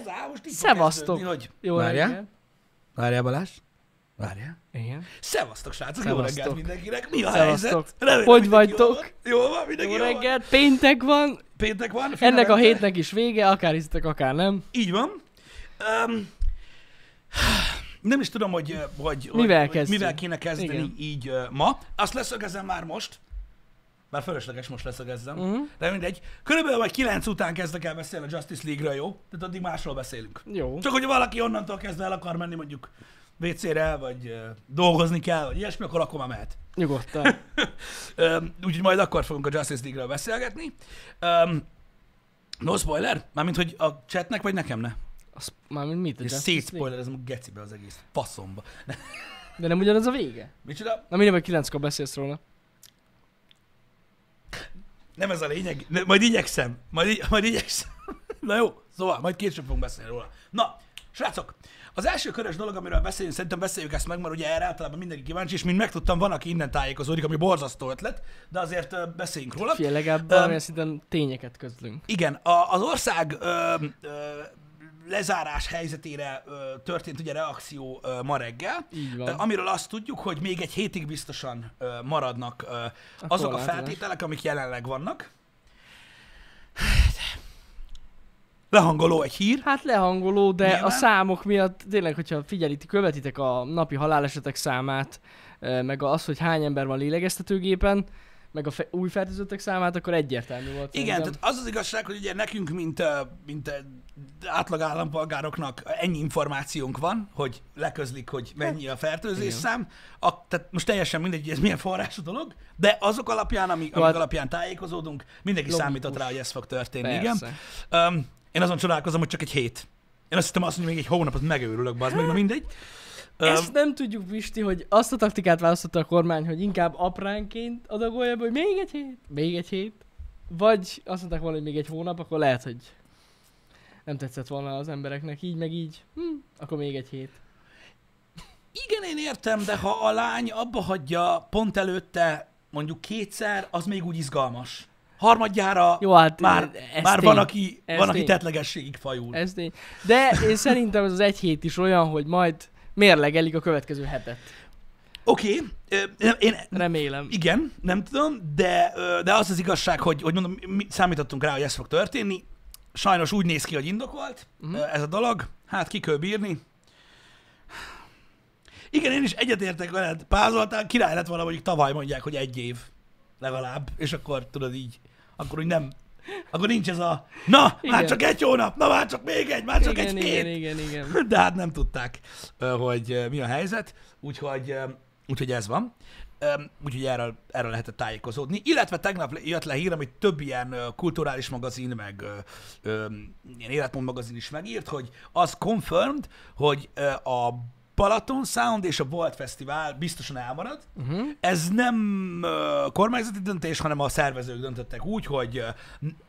Ez áll, most így szevasztok. Hogy... Jó reggelt. Várjál, Balázs. Várjál. Igen. Szevasztok, srácok. Jó reggelt mindenkinek. Mi a helyzet? Remélem, hogy vagytok? Jó van, mindenki jó reggelt. Péntek van. Péntek van. Ennek a hétnek is vége, akár hiszitek, akár nem. Így van. Nem is tudom, mivel kéne kezdeni. Igen. Így ma. Azt leszögezem már most. Már fölösleges most leszögezzem. Uh-huh. De mindegy. Körülbelül vagy 9 után kezdek el beszélni a Justice League-ről, jó? Tehát addig másról beszélünk. Jó. Csak hogyha valaki onnantól kezdve el akar menni mondjuk WC-re, vagy dolgozni kell, vagy ilyesmi, akkor már mehet. Nyugodtan. Úgyhogy majd akkor fogunk a Justice League-ről beszélgetni. No spoiler? Mármint, hogy a chatnek, vagy nekem ne? Mármint mit? A szétspoilerezem a gecibe az egész. Faszomba. De nem ugyanaz a vége? Micsoda? Na mindegy, 9-kor beszélsz róla. Nem ez a lényeg. Majd igyekszem. Majd igyekszem. Na jó, szóval majd később fogunk beszélni róla. Na, srácok, az első körös dolog, amiről beszélünk, szerintem beszéljük ezt meg, mert ugye erre általában mindenki kíváncsi, és mint megtudtam, van, aki innen tájékozódik, ami borzasztó ötlet, de azért beszéljünk róla. Fél, legalább valamilyen szinten tényeket közlünk. Igen, az ország lezárás helyzetére történt ugye reakció ma reggel, amiről azt tudjuk, hogy még egy hétig biztosan maradnak azok a feltételek, amik jelenleg vannak. Lehangoló egy hír. Hát lehangoló, de nyilván a számok miatt tényleg, hogyha követitek a napi halálesetek számát, meg az, hogy hány ember van lélegeztetőgépen, meg a új fertőzöttek számát, akkor egyértelmű volt. Igen, szerintem. Tehát az az igazság, hogy ugye nekünk, mint átlag állampolgároknak ennyi információnk van, hogy leközlik, hogy mennyi a fertőzés szám. Tehát most teljesen mindegy, hogy ez milyen forrású dolog, de azok alapján, amik alapján tájékozódunk, mindenki számított rá, hogy ez fog történni. Igen. Én azon csodálkozom, hogy csak egy hét. Én azt hiszem, hogy még egy hónapot megőrülök, bazd meg, na mindegy. Ezt nem tudjuk, Pisti, hogy azt a taktikát választotta a kormány, hogy inkább apránként adagolja be, hogy még egy hét, vagy azt mondták volna, hogy még egy hónap, akkor lehet, hogy nem tetszett volna az embereknek így, meg így, akkor még egy hét. Igen, én értem, de ha a lány abba hagyja pont előtte mondjuk kétszer, az még úgy izgalmas. Harmadjára jó, hát már van, aki tetlegességig fajul. Ez tény. De én szerintem ez az egy hét is olyan, hogy majd mérlegelik a következő hetet. Oké. Én remélem. Igen, nem tudom, de az az igazság, hogy mondom, mi számítottunk rá, hogy ez fog történni. Sajnos úgy néz ki, hogy indokolt ez a dolog. Hát ki kell bírni. Igen, én is egyetértek veled. Pázoltál, király lett volna, hogy tavaly mondják, hogy egy év legalább. És akkor tudod így, akkor úgy nem... Akkor nincs ez a, na, igen, már csak egy hónap, na már csak még egy, már csak igen, egy hét. Igen. De hát nem tudták, hogy mi a helyzet, úgyhogy ez van. Úgyhogy erről lehetett tájékozódni. Illetve tegnap jött le hír, amit több ilyen kulturális magazin, meg ilyen életmód magazin is megírt, hogy az confirmed, hogy a Balaton Sound és a Bolt Fesztivál biztosan elmarad. Ez nem kormányzati döntés, hanem a szervezők döntöttek úgy, hogy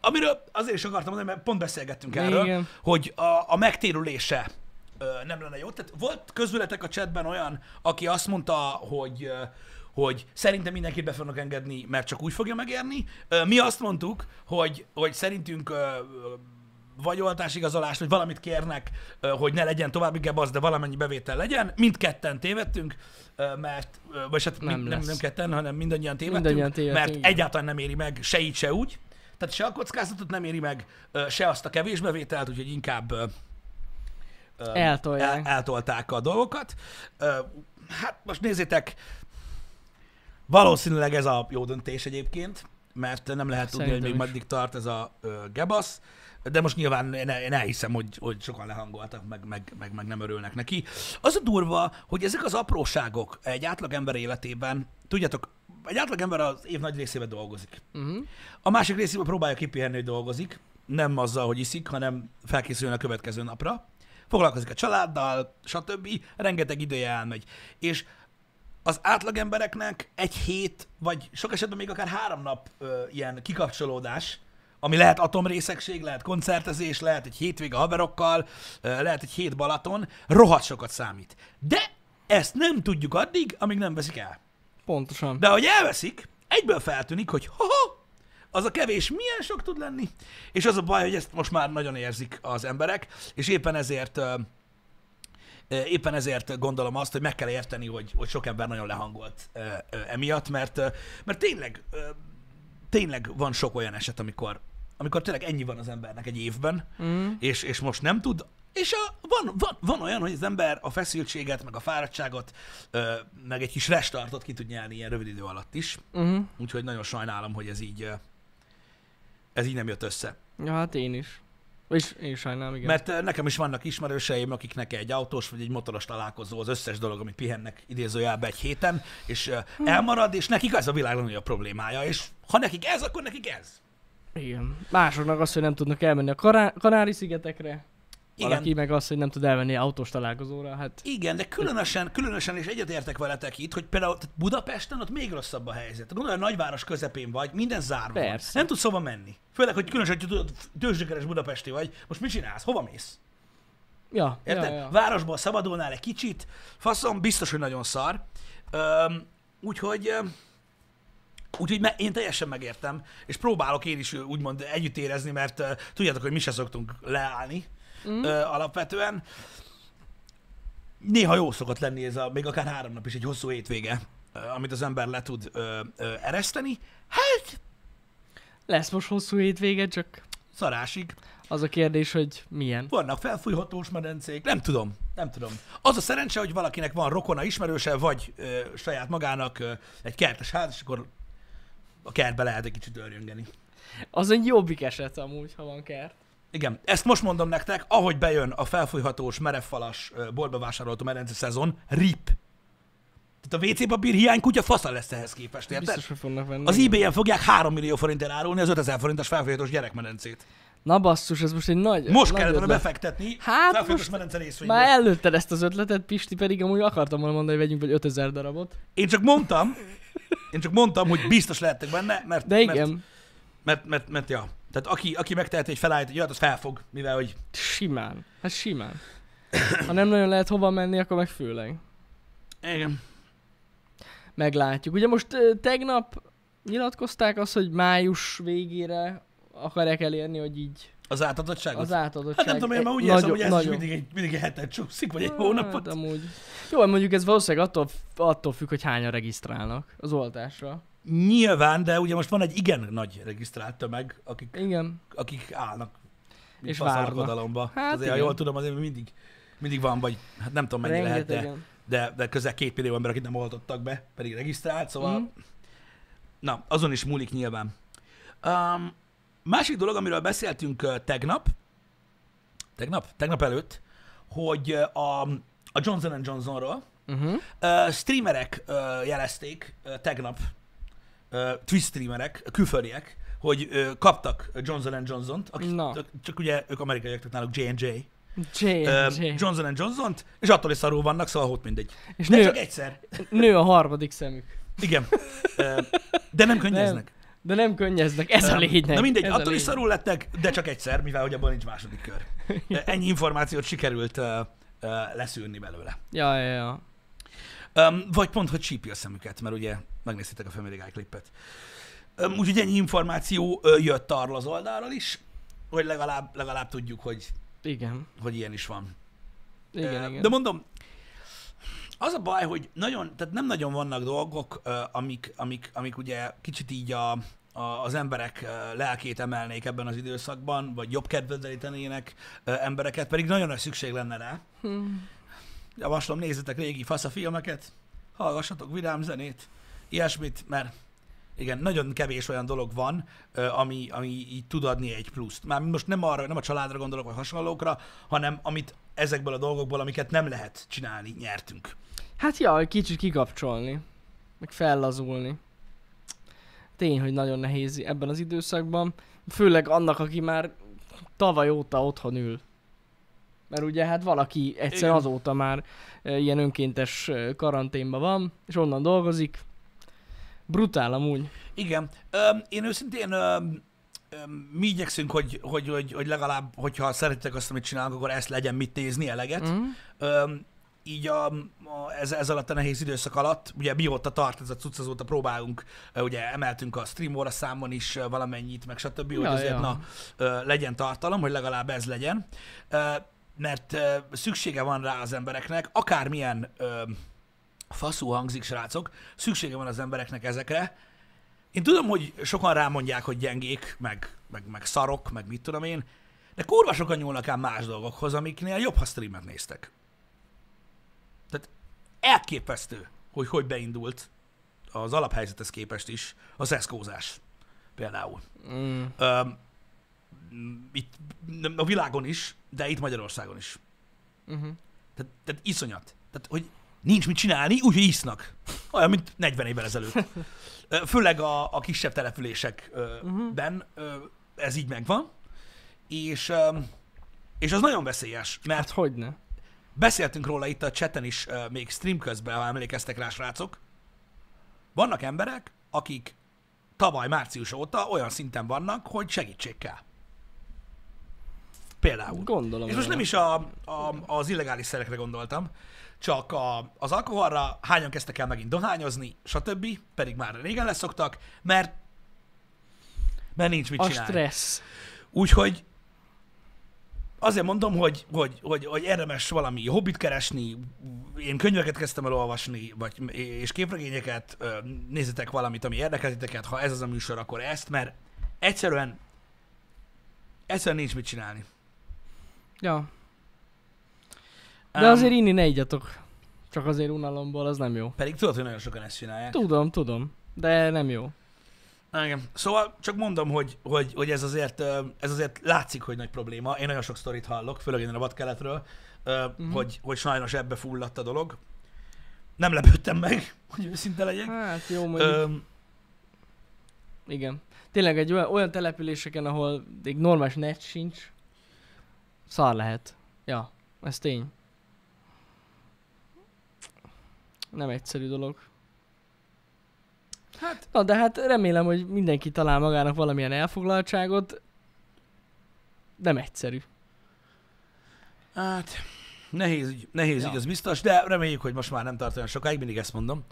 amiről azért is akartam mondani, mert pont beszélgettünk erről, igen, hogy a megtérülése nem lenne jó. Tehát volt közületek a chatben olyan, aki azt mondta, hogy szerintem mindenkit be fognak engedni, mert csak úgy fogja megérni. Mi azt mondtuk, hogy szerintünk vagy oltásigazolást, vagy valamit kérnek, hogy ne legyen tovább, igen, az, de valamennyi bevétel legyen. Mindketten tévedtünk, mert, vagy hát nem ketten, hanem mindannyian tévedtünk, mert igen, egyáltalán nem éri meg se így, se úgy. Tehát se a kockázatot nem éri meg, se azt a kevés bevételt, úgyhogy inkább eltolták a dolgokat. Hát most nézzétek, valószínűleg ez a jó döntés egyébként, mert nem lehet tudni, hogy még meddig tart ez a gebasz. De most nyilván én elhiszem, hogy sokan lehangoltak, meg nem örülnek neki. Az a durva, hogy ezek az apróságok egy átlagember életében, tudjátok, egy átlagember az év nagy részében dolgozik. A másik részében próbálja kipihenni, hogy dolgozik, nem azzal, hogy iszik, hanem felkészülni a következő napra. Foglalkozik a családdal, stb. Rengeteg ideje elmegy. És az átlagembereknek egy hét, vagy sok esetben még akár 3 nap ilyen kikapcsolódás, ami lehet atomrészegség, lehet koncertezés, lehet egy hétvége haverokkal, lehet egy hét Balaton, rohadt sokat számít. De ezt nem tudjuk addig, amíg nem veszik el. Pontosan. De ahogy elveszik, egyből feltűnik, hogy az a kevés milyen sok tud lenni, és az a baj, hogy ezt most már nagyon érzik az emberek, és éppen ezért gondolom azt, hogy meg kell érteni, hogy sok ember nagyon lehangolt emiatt, mert tényleg van sok olyan eset, amikor tényleg ennyi van az embernek egy évben, és most nem tud. És van olyan, hogy az ember a feszültséget, meg a fáradtságot, meg egy kis restartot ki tud nyelni ilyen rövid idő alatt is. Uh-huh. Úgyhogy nagyon sajnálom, hogy ez így nem jött össze. Ja, hát én is. És én sajnálom, igen. Mert nekem is vannak ismerőseim, akiknek egy autós vagy egy motoros találkozó az összes dolog, amit pihennek idézőjelben egy héten, és elmarad, és nekik ez a világ legnagyobb problémája, és ha nekik ez, akkor nekik ez. Igen. Másoknak az, hogy nem tudnak elmenni a Kanári-szigetekre. Igen. Valaki meg azt, hogy nem tud elvenni autós találkozóra, hát... Igen, de különösen és egyetértek veletek itt, hogy például Budapesten ott még rosszabb a helyzet. Gondolj, a nagyváros közepén vagy, minden zárva. Persze. Nem tudsz hova menni. Főleg, hogy különösen, hogy tőzsdökeres budapesti vagy, most mit csinálsz? Hova mész? Ja. Érted? Ja. Városból szabadulnál egy kicsit, faszom, biztos, hogy nagyon szar. Úgyhogy én teljesen megértem, és próbálok én is úgymond együtt érezni, mert tudjátok, hogy mi se szoktunk leállni. Alapvetően. Néha jó szokott lenni ez még akár 3 nap is egy hosszú hétvége, amit az ember le tud ereszteni. Hát... Lesz most hosszú hétvége, csak... Szarásig. Az a kérdés, hogy milyen. Vannak felfújhatós medencék, nem tudom. Az a szerencse, hogy valakinek van rokona, ismerőse, vagy saját magának egy kertes ház, és akkor a kertbe lehet egy kicsit örjöngeni. Az egy jobbik eset amúgy, ha van kert. Igen, ezt most mondom nektek, ahogy bejön a felfújhatós, merevfalas, boltba vásárolható medence szezon, RIP. Tehát a WC papír hiány kutya fasza lesz ehhez képest, érted? Biztos, hogy fognak venni. Az eBay-en fogják 3 millió forintért árulni az 5000 forintos felfújhatós gyerekmedencét. Na basszus, ez most egy nagy Most nagy kellett volna befektetni felfújhatós medence részvénybe. Már előtted ezt az ötletet, Pisti, pedig amúgy akartam volna mondani, hogy vegyünk vagy 5000 darabot. Én csak mondtam, hogy biztos lehettek benne, mert... De igen. Mert ja. Tehát aki megteheti, hogy felállít egy olyat, az felfog, mivel hogy... Simán. Hát simán. Ha nem nagyon lehet hova menni, akkor meg főleg. Igen. Meglátjuk. Ugye most tegnap nyilatkozták azt, hogy május végére akarják elérni, hogy így... Az átadottságot? Az átadottságot. Hát nem tudom, én már úgy érzem, hogy ez mindig egy hetet csúszik, vagy egy hónapot. Hát amúgy. Jó, mondjuk ez valószínűleg attól függ, hogy hányan regisztrálnak az oltásra. Nyilván, de ugye most van egy igen nagy regisztrált tömeg, akik állnak. És várnak. Hát azért, ha jól tudom, azért mindig van, vagy hát nem tudom mennyi rengetegen lehet, de közel 2 millió ember, akit nem oltottak be, pedig regisztrált, szóval... Na, azon is múlik nyilván. Másik dolog, amiről beszéltünk tegnap előtt, hogy a Johnson & Johnsonról streamerek jelezték tegnap, Twitch streamerek, külföldiek, hogy kaptak Johnson & Johnsont, csak ugye ők amerikaiak, tehát náluk J&J. Johnson & Johnsont, és attól is szarul vannak, szóval ott mindegy. És de csak egyszer. Nő a harmadik szemük. Igen. De nem könnyeznek. Ez a lényeg. Na mindegy, attól is szarul lettek, de csak egyszer, mivel hogy abban nincs második kör. Ennyi információt sikerült leszűrni belőle. Ja. Vagy pont, hogy csípi a szemüket, mert ugye megnéztétek a Family Guy klippet. Úgyhogy ennyi információ jött arról az oldalról is, hogy legalább tudjuk, hogy, igen, hogy ilyen is van. Igen. De mondom, az a baj, hogy tehát nem nagyon vannak dolgok, amik ugye kicsit így az emberek lelkét emelnék ebben az időszakban, vagy jobb kedvedelítenének embereket, pedig nagyon nagy szükség lenne rá. Javaslom, nézzetek régi fasz a filmeket, hallgassatok vidám zenét, ilyesmit, mert igen, nagyon kevés olyan dolog van, ami így tud adni egy pluszt. Már most nem a családra gondolok, vagy hasonlókra, hanem amit ezekből a dolgokból, amiket nem lehet csinálni, nyertünk. Hát ja, kicsit kikapcsolni, meg fellazulni. Tény, hogy nagyon nehéz ebben az időszakban, főleg annak, aki már tavaly óta otthon ül. Mert ugye hát valaki egyszer azóta már ilyen önkéntes karanténban van, és onnan dolgozik. Brutál amúgy. Igen. Én őszintén mi igyekszünk, hogy legalább, hogyha szeretitek azt, amit csinálunk, akkor ezt legyen mit nézni eleget. így ez alatt a nehéz időszak alatt, ugye mióta tart ez a cucc, azóta próbálunk, ugye emeltünk a stream óra számon is valamennyit, meg stb. Ja, hogy azért ja. Na, legyen tartalom, hogy legalább ez legyen, mert szüksége van rá az embereknek, akármilyen faszú hangzik, srácok, szüksége van az embereknek ezekre. Én tudom, hogy sokan rámondják, hogy gyengék, meg szarok, meg mit tudom én, de kurva sokan nyúlnak ám más dolgokhoz, amiknél jobb, ha streamet néztek. Tehát elképesztő, hogy beindult az alaphelyzethez képest is a szeszkózás például. Mm. Itt a világon is, de itt Magyarországon is. Mm-hmm. Tehát iszonyat. Tehát, hogy nincs mit csinálni, úgyhogy isznak. Olyan, mint 40 évvel ezelőtt. Főleg a kisebb településekben ez így megvan. És az nagyon veszélyes, mert... Hát hogyne. Beszéltünk róla itt a chatten is, még stream közben, ha emlékeztek rá, srácok. Vannak emberek, akik tavaly március óta olyan szinten vannak, hogy segítség kell. Például. Gondolom. És most nem is az illegális szerekre gondoltam, csak az alkoholra, hányan kezdtek el megint dohányozni, stb. Pedig már régen leszoktak, mert nincs mit csinálni. A stressz. Úgyhogy azért mondom, hogy érdemes valami hobbit keresni, én könyveket kezdtem el olvasni, és képregényeket, nézzetek valamit, ami érdekeliteket, ha ez az a műsor, akkor ezt, mert egyszerűen nincs mit csinálni. Ja. De azért inni ne igyatok. Csak azért unalomból, az nem jó. Pedig tudod, hogy nagyon sokan ezt csinálják. Tudom, de nem jó. Igen. Szóval csak mondom, hogy ez azért látszik, hogy nagy probléma. Én nagyon sok sztorit hallok, főleg én a vadkeletről, hogy sajnos ebbe fulladt a dolog. Nem lepődtem meg, hogy őszinte legyek. Hát jó, mondjuk. Igen. Tényleg egy olyan településeken, ahol egy normális net sincs, szar lehet. Ja, ez tény. Nem egyszerű dolog. Hát, na, de hát remélem, hogy mindenki talál magának valamilyen elfoglaltságot. Nem egyszerű. Hát, nehéz ügy, az biztos, de reméljük, hogy most már nem tart olyan sokáig, mindig ezt mondom,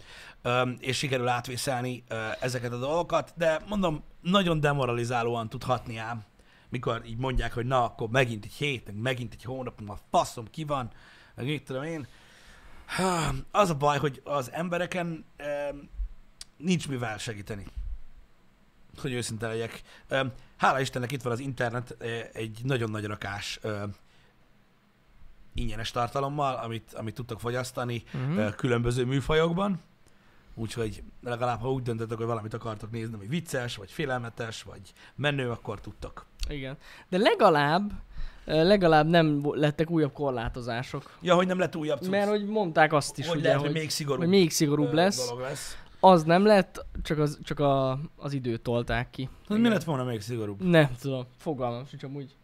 és sikerül átvészelni ezeket a dolgokat, de mondom, nagyon demoralizálóan tudhatni ám, mikor így mondják, hogy na, akkor megint egy hét, megint egy hónap, a faszom ki van, meg mit tudom én. Az a baj, hogy az embereken nincs mivel segíteni, hogy őszinte legyek. Hála Istennek itt van az internet egy nagyon nagy rakás ingyenes tartalommal, amit tudtok fogyasztani különböző műfajokban. Úgyhogy legalább, ha úgy döntetek, hogy valamit akartok nézni, hogy vicces, vagy félelmetes, vagy menő, akkor tudtok. Igen. De legalább nem lettek újabb korlátozások. Ja, hogy nem lett újabb cucc. Mert hogy mondták azt is, hogy, lehet, hogy még szigorúbb lesz. Az nem lett, csak az időt tolták ki. Hát mi lett volna még szigorúbb? Nem tudom, fogalmam sincs amúgy.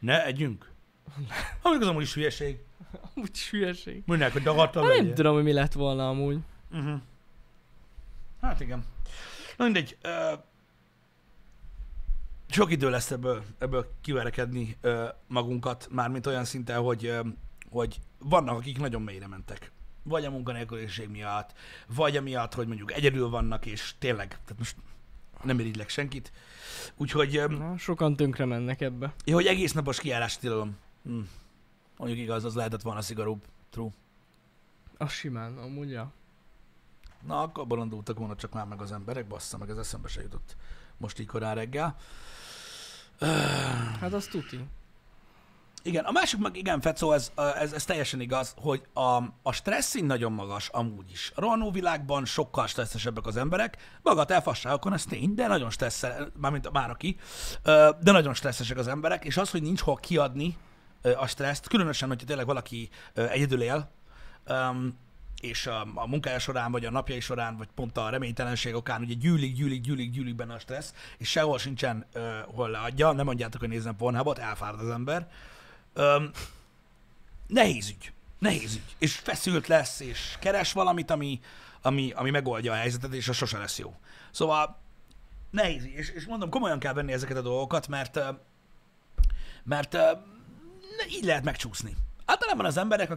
Ne együnk? Amúgy az amúgy is hülyeség. Amúgy is hülyeség. Mondják, hogy dagadtam legyen. Nem tudom, hogy mi lett volna amúgy. Uh-huh. Hát igen. Na mindegy. Sok idő lesz ebből kiverekedni magunkat, mármint olyan szinten, hogy vannak, akik nagyon mélyre mentek. Vagy a munkanélküliség miatt, vagy amiatt, hogy mondjuk egyedül vannak, és tényleg, tehát most nem irigylek senkit. Úgyhogy... Na, sokan tönkre mennek ebbe. Ja, hogy egész napos kiárást tilalom. Mondjuk igaz, az lehetett volna szigorúbb. True. A simán, amúgy, ja. Na, akkor bolondultak volna csak már meg az emberek, bassza, meg ez eszembe se jutott most így korán reggel. Hát az tuti. Igen, a másik meg igen, Fecó, ez teljesen igaz, hogy a stressz nagyon magas amúgy is. A rohanó világban sokkal stresszesebbek az emberek, bagatell fasságokon, ez tény, de nagyon stresszel, mármint már aki, de nagyon stresszesek az emberek, és az, hogy nincs hol kiadni a stresszt, különösen, hogyha tényleg valaki egyedül él, és a munkája során, vagy a napjai során, vagy pont a reménytelenség okán, ugye gyűlik benne a stressz, és sehol sincsen, hol leadja, nem mondjátok, hogy nézzem Pornhubot, elfárad az ember. Nehéz ügy. És feszült lesz, és keres valamit, ami megoldja a helyzetet, és az sose lesz jó. Szóval nehéz ügy. És mondom, komolyan kell venni ezeket a dolgokat, mert így lehet megcsúszni. Általában az emberek,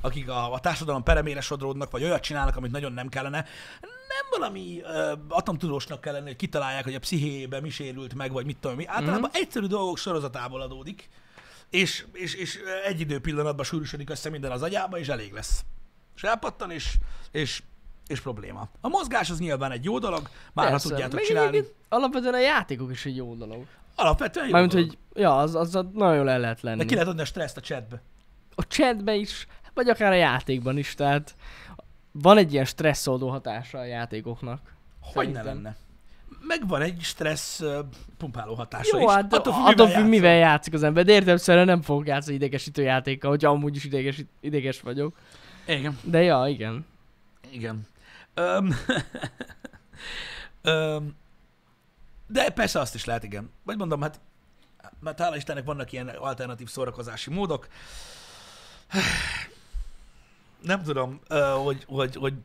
akik a társadalom peremére sodródnak, vagy olyat csinálnak, amit nagyon nem kellene, nem valami atomtudósnak kell lenni, hogy kitalálják, hogy a pszichéjében mi sérült meg, vagy mit tudom mi. Általában egyszerű dolgok sorozatából adódik, és egy idő pillanatban sűrűsödik össze minden az agyába, és elég lesz. És elpattan, és probléma. A mozgás az nyilván egy jó dolog, már ha tudjátok csinálni. Alapvetően a játékok is egy jó dolog. Alapvetően jó dolog. Mármint, hogy ja, az nagyon jól el lehet lenni. De ki lehet adni a stresszt a chatbe. A chatbe is, vagy akár a játékban is, tehát van egy ilyen stresszoldó hatása a játékoknak. Hogy ne lenne? Megvan egy stressz pumpáló hatása. Jó, hát attól függ, mivel játszik az ember. De értelemszerűen nem fogok játszani idegesítő játékkal, hogyha amúgy is ideges vagyok. Igen. De ja, igen. Igen. De persze azt is lehet, igen. Vagy mondom, hát mert hála Istennek vannak ilyen alternatív szórakozási módok. Nem tudom,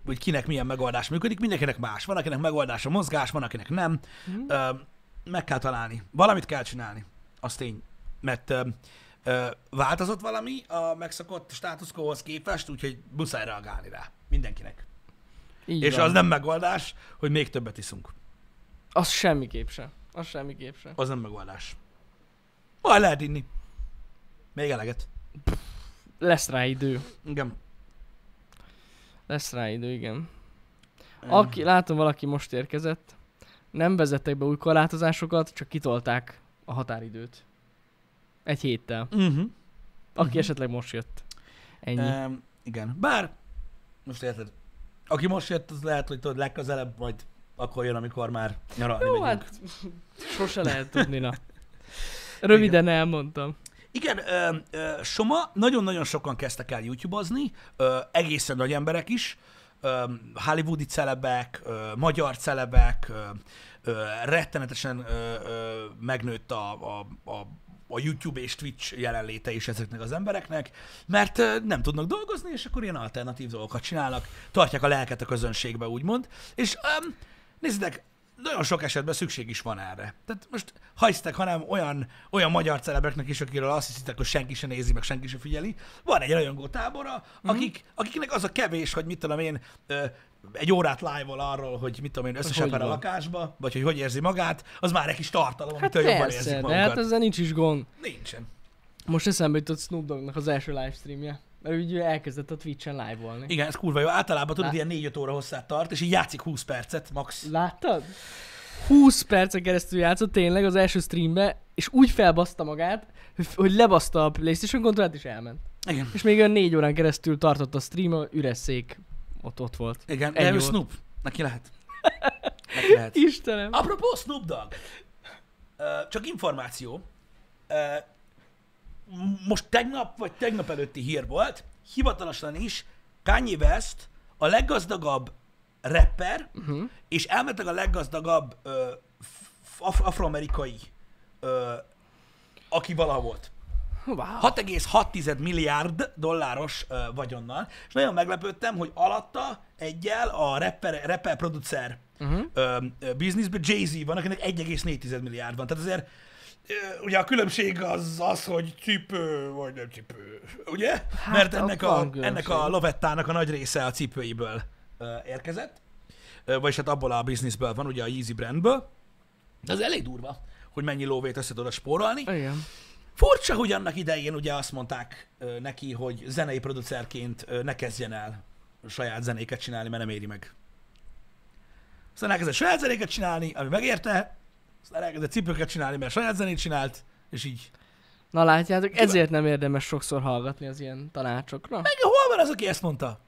hogy kinek milyen megoldás működik. Mindenkinek más. Van, akinek megoldás a mozgás, van, akinek nem. Meg kell találni. Valamit kell csinálni. Az tény. Mert változott valami a megszokott státuszkóhoz képest, úgyhogy muszáj reagálni rá. Mindenkinek. Így és van. Az nem megoldás, hogy még többet iszunk. Az semmiképp sem. Az semmiképp sem. Az nem megoldás. Majd lehet inni. Még eleget. Pff, lesz rá idő. Igen. Lesz rá idő, igen. Látom, valaki most érkezett. Nem vezettek be új korlátozásokat, csak kitolták a határidőt. Egy héttel. Aki esetleg most jött. Ennyi. Igen. Bár, most érted. Aki most jött, az lehet, hogy tudod, legközelebb majd akkor jön, amikor már nyaralni megyünk. Jó, hát sose lehet tudni, na. Röviden igen. Elmondtam. Igen, Soma, nagyon-nagyon sokan kezdtek el YouTube-ozni, egészen nagy emberek is, hollywoodi celebek, magyar celebek, rettenetesen megnőtt a YouTube és Twitch jelenléte is ezeknek az embereknek, mert nem tudnak dolgozni, és akkor ilyen alternatív dolgokat csinálnak, tartják a lelket a közönségbe, úgymond. És nézzétek, nagyon sok esetben szükség is van erre. Tehát most hajsztek, hanem olyan magyar celebeknek is, akiről azt hiszitek, hogy senki se nézi, meg senki se figyeli. Van egy rajongó tábora, akiknek az a kevés, hogy mit tudom én, egy órát live-ol arról, hogy mit tudom én, összeseper a lakásba, vagy hogy érzi magát, az már egy kis tartalom, hát amitől jobban érzi magukat. Hát ezzel nincs is gond. Nincsen. Most eszembe jutott Snoop Doggnak az első livestreamje. Mert úgy elkezdett a Twitch-en live-olni. Igen, ez kurva jó. Általában tudod, ilyen 4-5 óra hosszát tart, és így játszik 20 percet, max. Láttad? 20 percen keresztül játszott tényleg az első streambe, és úgy felbaszta magát, hogy lebaszta a PlayStation kontrollát, és elment. Igen. És még olyan 4 órán keresztül tartott a stream, üres szék ott volt. Igen, de ő Snoop. Neki lehet. Neki lehet. Istenem. Apropó Snoop Dogg. Csak információ. Most tegnap vagy tegnap előtti hír volt, hivatalosan is Kanye West a leggazdagabb rapper, és elméletileg a leggazdagabb afroamerikai, aki valaha volt. Wow. 6,6 milliárd dolláros vagyonnal, és nagyon meglepődtem, hogy alatta egyel a rapper-producer bizniszben Jay-Z van, akinek 1,4 milliárd van. Tehát azért ugye a különbség az, hogy cipő vagy nem cipő, ugye? Hát mert ennek a lovettának a nagy része a cipőiből érkezett, vagyis hát abból a bizniszből van, ugye a Yeezy brandből. De az elég durva, hogy mennyi lóvét össze tudod spórolni. Igen. Furcsa, hogy annak idején ugye azt mondták neki, hogy zenei producerként ne kezdjen el saját zenéket csinálni, mert nem éri meg. Aztán elkezdett saját zenéket csinálni, ami megérte, aztán elkezdett cipőket csinálni, mert saját zenét csinált, és így. Na látjátok, ezért nem érdemes sokszor hallgatni az ilyen tanácsokra. Meg hol van az, aki ezt mondta?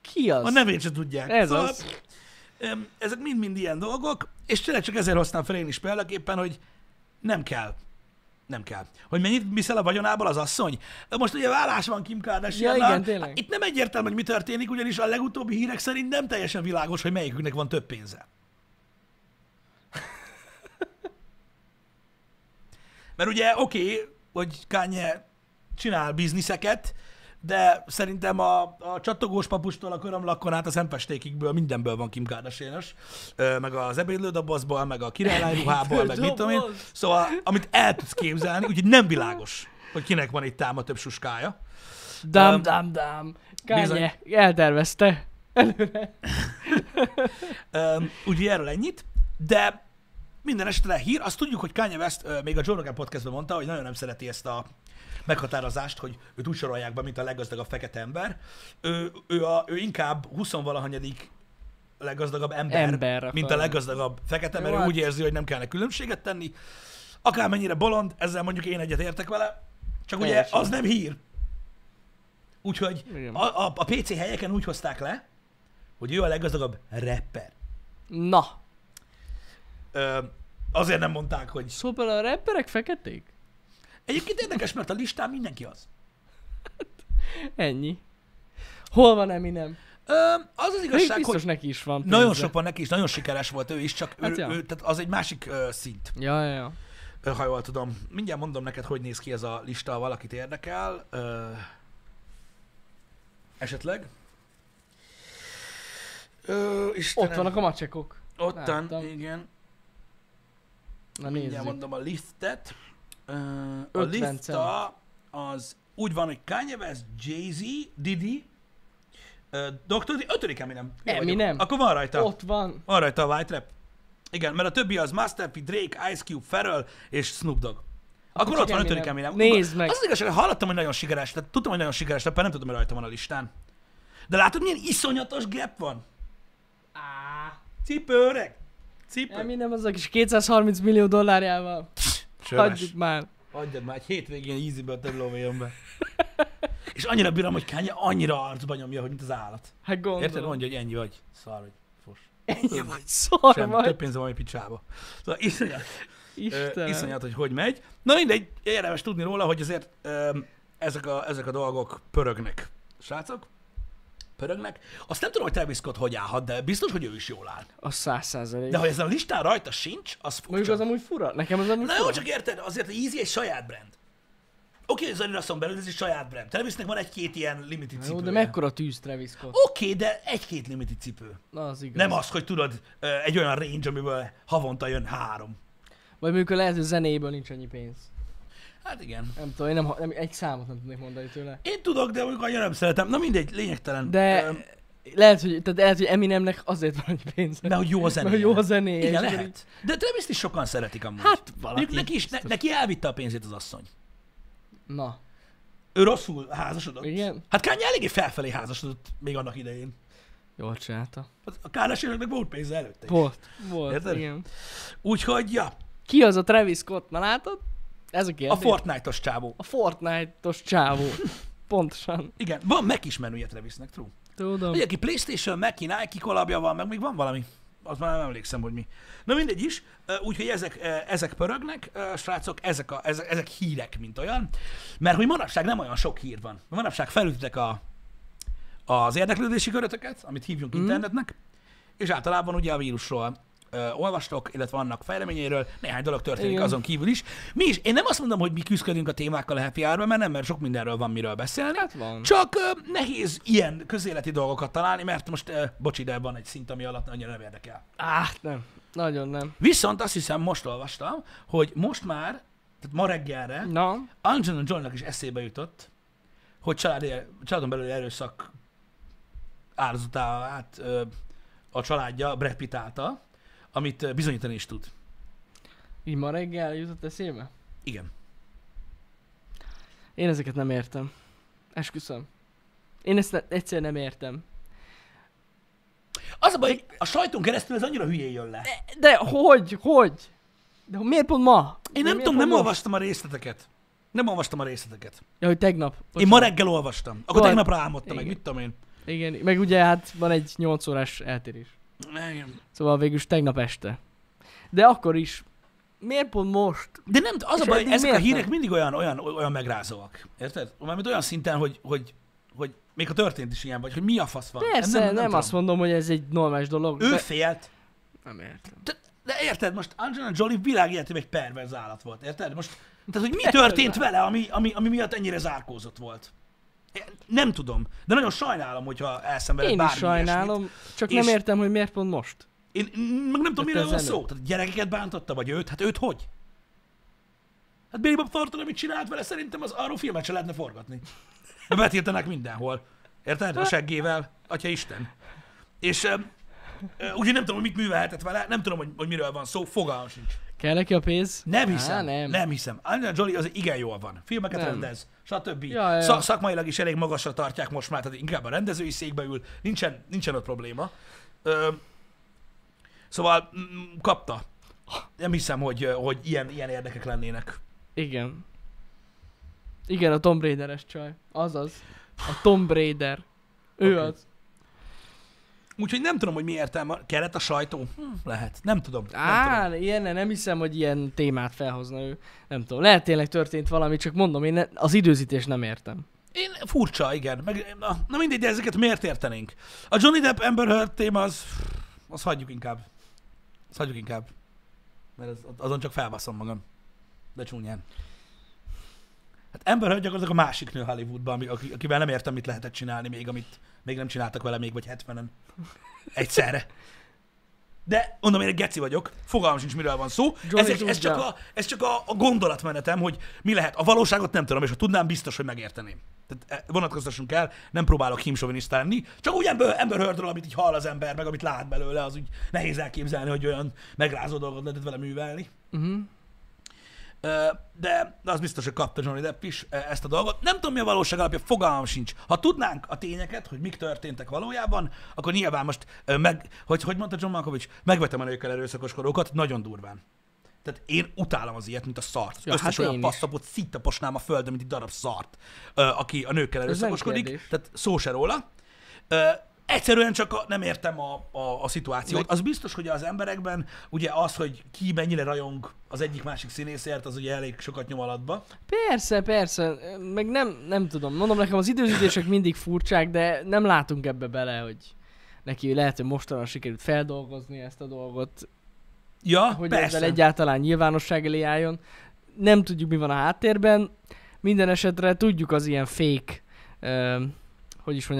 Ki az? A nevét se tudják. Ez szóval, az. Ezek mind-mind ilyen dolgok, és tényleg csak ezért hoztam fel én is példaképpen, hogy nem kell. Nem kell. Hogy mennyit viszel a vagyonából az asszony? Most ugye vállás van Kim Kardashiannal. Ja, itt nem egyértelmű, hogy mi történik, ugyanis a legutóbbi hírek szerint nem teljesen világos, hogy melyikünknek van több pénze. Mert ugye oké, hogy Kanye csinál bizniszeket, de szerintem a csattogós papustól a körömlakkon át a szempestékikből mindenből van Kim Kardashian-os, meg az ebédlődobozból, meg a királyruhából, meg mit tudom én. Szóval, amit el tudsz képzelni, úgyhogy nem világos, hogy kinek van itt táma több suskája. Dám. Kanye, eltervezte. Előre. Ugye erről ennyit, de minden esetre hír. Azt tudjuk, hogy Kanye West még a Joe Rogan podcastben mondta, hogy nagyon nem szereti ezt a meghatározást, hogy őt úgy sorolják be, mint a leggazdagabb fekete ember. Ő inkább 20-valahanyadik leggazdagabb ember mint a leggazdagabb fekete, mert ő úgy érzi, hogy nem kellene különbséget tenni. Akármennyire bolond, ezzel mondjuk én egyet értek vele, csak ugye az nem hír. Úgyhogy a PC helyeken úgy hozták le, hogy ő a leggazdagabb rapper. Na. Azért nem mondták, hogy... Szóval a rapperek feketék? Egyébként érdekes, mert a listán mindenki az. Ennyi. Hol van Eminem? Az az igazság, biztos, hogy neki is van pénze. Nagyon sok van neki is, nagyon sikeres volt ő is, csak hát ő, tehát az egy másik szint. Ja. Ha jól tudom. Mindjárt mondom neked, hogy néz ki ez a lista, ha valakit érdekel. Esetleg. Istenem. Ott vannak a macsekok. Ottan, igen. Na, mindjárt mondom a listet. A lista az úgy van, hogy Kanye West, Jay-Z, Diddy, Dr. D, 5. Eminem. Akkor van rajta. Ott van. Van rajta a White Rap. Igen, mert a többi az Master P, Drake, Ice Cube, Pharrell és Snoop Dogg. Akkor ott van 5. Eminem. Nézd meg. Az az igazság, hallottam, hogy nagyon sikeres, tehát tudtam, hogy nagyon sikeres, de nem tudom, hogy rajta van a listán. De látod, milyen iszonyatos gap van? Cipő öreg. Cipő. Eminem az a kis $230 millió Hagyjuk már. Hagyjad már, egy hétvégén Yeezy-ből több lóvéjon be. És annyira bírom, hogy Kanye annyira arcba nyomja, hogy mint az állat. Hát gondolom. Érted? Mondja, hogy ennyi vagy. Szar vagy. Fos. Ennyi vagy. Szar semmi. Vagy. Több pénz van, ami picsába. Szóval iszonyat, hogy megy. Na mindegy, érdemes tudni róla, hogy azért ezek a dolgok pörögnek. Srácok? Pörögnek. Azt nem tudom, hogy Travis Scott hogy állhat, de biztos, hogy ő is jól áll. A 100%. De ha ezen a listán rajta sincs, az furcsa. Mondjuk az amúgy fura. Nekem az amúgy fura. Jó, csak érted, azért a Yeezy egy saját brand. Oké, Zoli Rasson belül, ez egy saját brand. Travisnek van egy-két ilyen limited cipő. Jó, de mekkora tűz Travis Scott? Oké, de egy-két limited cipő. Na, az igaz. Nem az, hogy tudod, egy olyan range, amiből havonta jön 3. Vagy mondjuk lehet, hogy zenéből nincs annyi pénz. Hát igen. Nem tudom, én nem, egy számot nem tudnék mondani tőle. Én tudok, de mondjuk annyira nem szeretem. Na mindegy, lényegtelen. De lehet, hogy Eminemnek azért van annyi pénz. Mert hogy jó a zenéje. Igen, lehet. De Travis-t is sokan szeretik amúgy. Hát valaki. Neki elvitte a pénzét az asszony. Na. Ő rosszul házasodott. Igen? Hát Kanye eléggé felfelé házasodott még annak idején. Jól csinálta. A Kardashiannak meg volt pénze előtte is. Volt. Érted? Igen. Úgyhogy, ja. Ki az a Travis Scott? Na látod? Ez a kérdés. A Fortnite-os csávó. Pontosan. Igen. Van Mac is menüje Travisnek, true. Tudom. Ugye, aki PlayStation, Mac, Nike kollabja van, meg még van valami. Azt már nem emlékszem, hogy mi. Na mindegy is, úgyhogy ezek pörögnek, srácok, ezek hírek, mint olyan. Mert hogy manapság nem olyan sok hír van. Manapság felütitek az érdeklődési körötöket, amit hívjunk internetnek, és általában ugye a vírusról olvastok, illetve annak fejleményéről, néhány dolog történik azon kívül is. Mi is, én nem azt mondom, hogy mi küzdködünk a témákkal a happy hour-ben, mert nem, mert sok mindenről van miről beszélni. Hát van. Csak nehéz ilyen közéleti dolgokat találni, mert most, de van egy szint, ami alatt annyira nem érdekel. Nem. Nagyon nem. Viszont azt hiszem, most olvastam, hogy most már, tehát ma reggelre, Angelina Jolie-nak is eszébe jutott, hogy családon belül erőszak áldozatává vált a családja Brad Pitt által, amit bizonyítani is tud. Így ma reggel jutott eszébe? Igen. Én ezeket nem értem. Esküszöm. Én ezt egyszerűen nem értem. Az a baj, hogy a sajton keresztül ez annyira hülyén jön le. De hogy? De miért pont ma? Én nem tudom, olvastam a részleteket. Ja, hogy tegnap. Én ma reggel olvastam. Akkor tegnapra álmodtam meg, mit tudom én. Igen, meg ugye hát van egy 8 órás eltérés. Igen. Szóval végülis tegnap este. De akkor is. Miért pont most? De nem, az a baj, ezek a hírek mindig olyan megrázóak. Érted? Mármint olyan szinten, hogy még a történt is ilyen vagy, hogy mi a fasz van. Persze, nem azt mondom, hogy ez egy normális dolog. Ő félt. Nem értem. De érted, most Angelina Jolie világéletében egy perverz állat volt. Érted? Most, tehát, hogy mi történt vele, ami miatt ennyire zárkózott volt. Nem tudom, de nagyon sajnálom, hogyha elszenvedett bármi ilyesmit. Én is sajnálom, csak nem értem, hogy miért pont most. Én meg nem tudom, miről van szó. Tehát gyerekeket bántotta, vagy őt? Hát őt hogy? Hát Billy Bob Thornton, amit csinált vele, szerintem az arról filmet se lehetne forgatni. De betiltanák mindenhol. Érted? A seggével. Atyaisten. És úgyhogy nem tudom, hogy mit művelhetett vele, nem tudom, hogy miről van szó, fogalmam sincs. Kell neki a pénz? Nem hiszem. Nem hiszem. Angelina Jolie az igen jól van. Filmeket rendez, stb. Ja, ja. Szakmailag is elég magasra tartják most már, tehát inkább a rendezői székbe ül, nincsen ott probléma. Szóval kapta. Nem hiszem, hogy ilyen érdekek lennének. Igen. Igen, a Tomb Raider-es csaj. Azaz. A Tomb Raider. Ő okay. Az. Úgyhogy nem tudom, hogy mi értelme. Kellett a sajtó? Lehet. Nem tudom. Nem hiszem, hogy ilyen témát felhozna ő. Nem tudom. Lehet tényleg történt valami, csak mondom, én az időzítést nem értem. Én furcsa, igen. Meg, na mindegy, ezeket miért értenénk? A Johnny Depp Amber Heard téma az hagyjuk inkább. Azt hagyjuk inkább. Mert azon csak felbaszom magam. De csúnyán. Hát Amber Heard gyakorlatilag a másik nő Hollywoodban, akivel nem értem, mit lehetett csinálni még, amit még nem csináltak vele még, vagy 70-en. Egyszerre. De mondom, én egy geci vagyok, fogalmam sincs, miről van szó. Ez csak a gondolatmenetem, hogy mi lehet. A valóságot nem tudom, és ha tudnám, biztos, hogy megérteném. Tehát vonatkoztassunk el, nem próbálok hímsovinisztán lenni, csak úgy Amber Heardről, amit így hall az ember, meg amit lát belőle, az úgy nehéz elképzelni, hogy olyan megrázó dolgot lehetett vele művelni. De az biztos, hogy kapta Johnny Depp is ezt a dolgot. Nem tudom, mi a valóság alapja, fogalmam sincs. Ha tudnánk a tényeket, hogy mik történtek valójában, akkor nyilván most, hogy mondta John Malkovich, megvetem a nőkkel erőszakoskodókat nagyon durván. Tehát én utálom az ilyet, mint a szart. Ja, összes hát olyan passzapot szitaposnám a földön, mint egy darab szart, aki a nőkkel erőszakoskodik. Tehát szó se róla. Egyszerűen csak nem értem a szituációt. Az biztos, hogy az emberekben ugye az, hogy ki mennyire rajong az egyik-másik színészért, az ugye elég sokat nyom alatba. Persze. Meg nem tudom. Mondom, nekem az időzítések mindig furcsák, de nem látunk ebbe bele, hogy neki lehet, hogy mostanában sikerült feldolgozni ezt a dolgot. Ja, hogy persze. Ezzel egyáltalán nyilvánosság elé álljon. Nem tudjuk, mi van a háttérben. Minden esetre tudjuk az ilyen fake...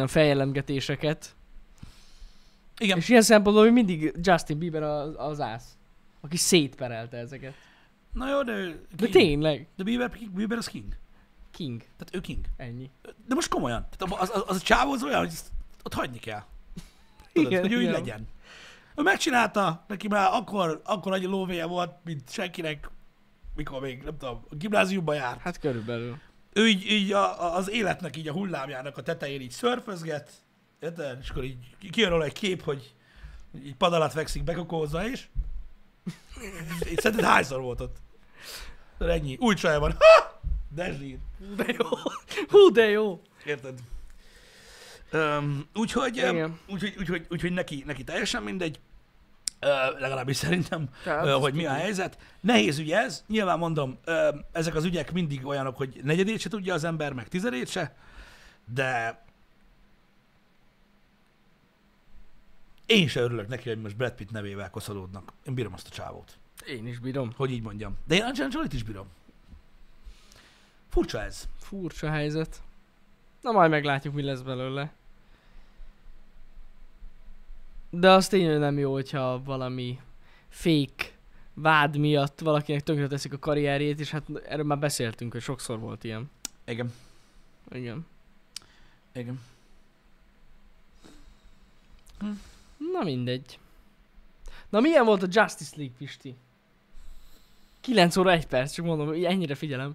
feljelentgetéseket. Igen. És ilyen szempontból mindig Justin Bieber az ász, aki szétperelte ezeket. Na jó, de... De tényleg. De Bieber az king. King. Tehát ő king. Ennyi. De most komolyan. Tehát az a csávó az olyan, hogy ott hagyni kell. Tudod, igen, hogy ő így legyen. Ő megcsinálta, neki már akkor nagy lóvéja volt, mint senkinek, mikor még, nem tudom, a gimnáziumban járt. Hát körülbelül. Ő így az életnek, így a hullámjának a tetején így szörfözget, és akkor így kijön róla egy kép, hogy így pad alatt fekszik bekokózva, és szerinted hányszor volt ott? Ennyi. Új csaja van. Ha! De zsír. De jó. Hú, de jó. Érted? Úgyhogy neki teljesen mindegy. Legalábbis szerintem, hogy mi a helyzet. Nehéz ügy ez. Nyilván mondom, ezek az ügyek mindig olyanok, hogy negyedét se tudja az ember, meg tizedét se, de én se örülök neki, hogy most Brad Pitt nevével koszolódnak. Én bírom azt a csávót. Én is bírom. Hogy így mondjam. De én Angelina Jolie-t is bírom. Furcsa ez. Furcsa helyzet. Na majd meglátjuk, mi lesz belőle. De az tényleg nem jó, hogyha valami fake vád miatt valakinek tönkreteszik a karrierjét, és hát erről már beszéltünk, hogy sokszor volt ilyen. Igen. Na mindegy. Na milyen volt a Justice League, Pisti? 9 óra 1 perc, csak mondom, ennyire figyelem.